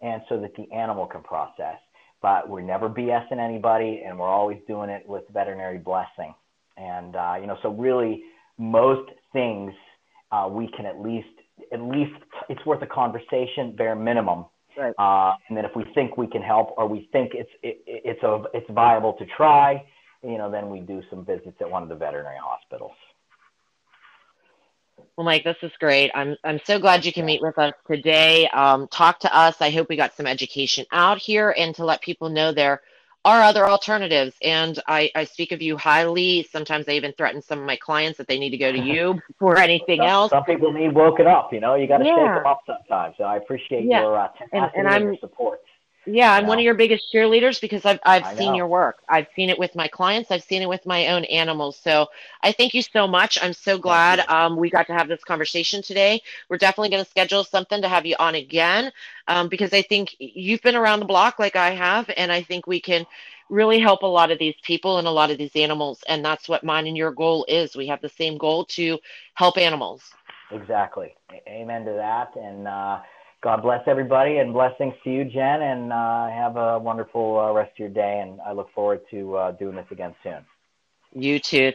and so that the animal can process. But we're never BSing anybody, and we're always doing it with veterinary blessing. And, uh, you know, so really most things uh, we can at least, at least it's worth a conversation, bare minimum. Right. Uh, and then if we think we can help or we think it's it, it's a, it's viable to try, you know, then we do some visits at one of the veterinary hospitals. Well, Mike, this is great. I'm I'm so glad you can meet with us today. Um, talk to us. I hope we got some education out here and to let people know there are other alternatives. And I, I speak of you highly. Sometimes I even threaten some of my clients that they need to go to you before anything some, else. Some people need woken up. You know, you got to yeah. shake them up sometimes. So I appreciate yeah. your uh, and, and I'm, your support. Yeah, I'm you know? one of your biggest cheerleaders because I've I've seen your work. I've seen it with my clients. I've seen it with my own animals. So I thank you so much. I'm so glad um, we got to have this conversation today. We're definitely going to schedule something to have you on again um, because I think you've been around the block like I have, and I think we can really help a lot of these people and a lot of these animals, and that's what mine and your goal is. We have the same goal to help animals. Exactly. Amen to that. And uh God bless everybody, and blessings to you, Jen, and uh, have a wonderful uh, rest of your day, and I look forward to uh, doing this again soon. You too.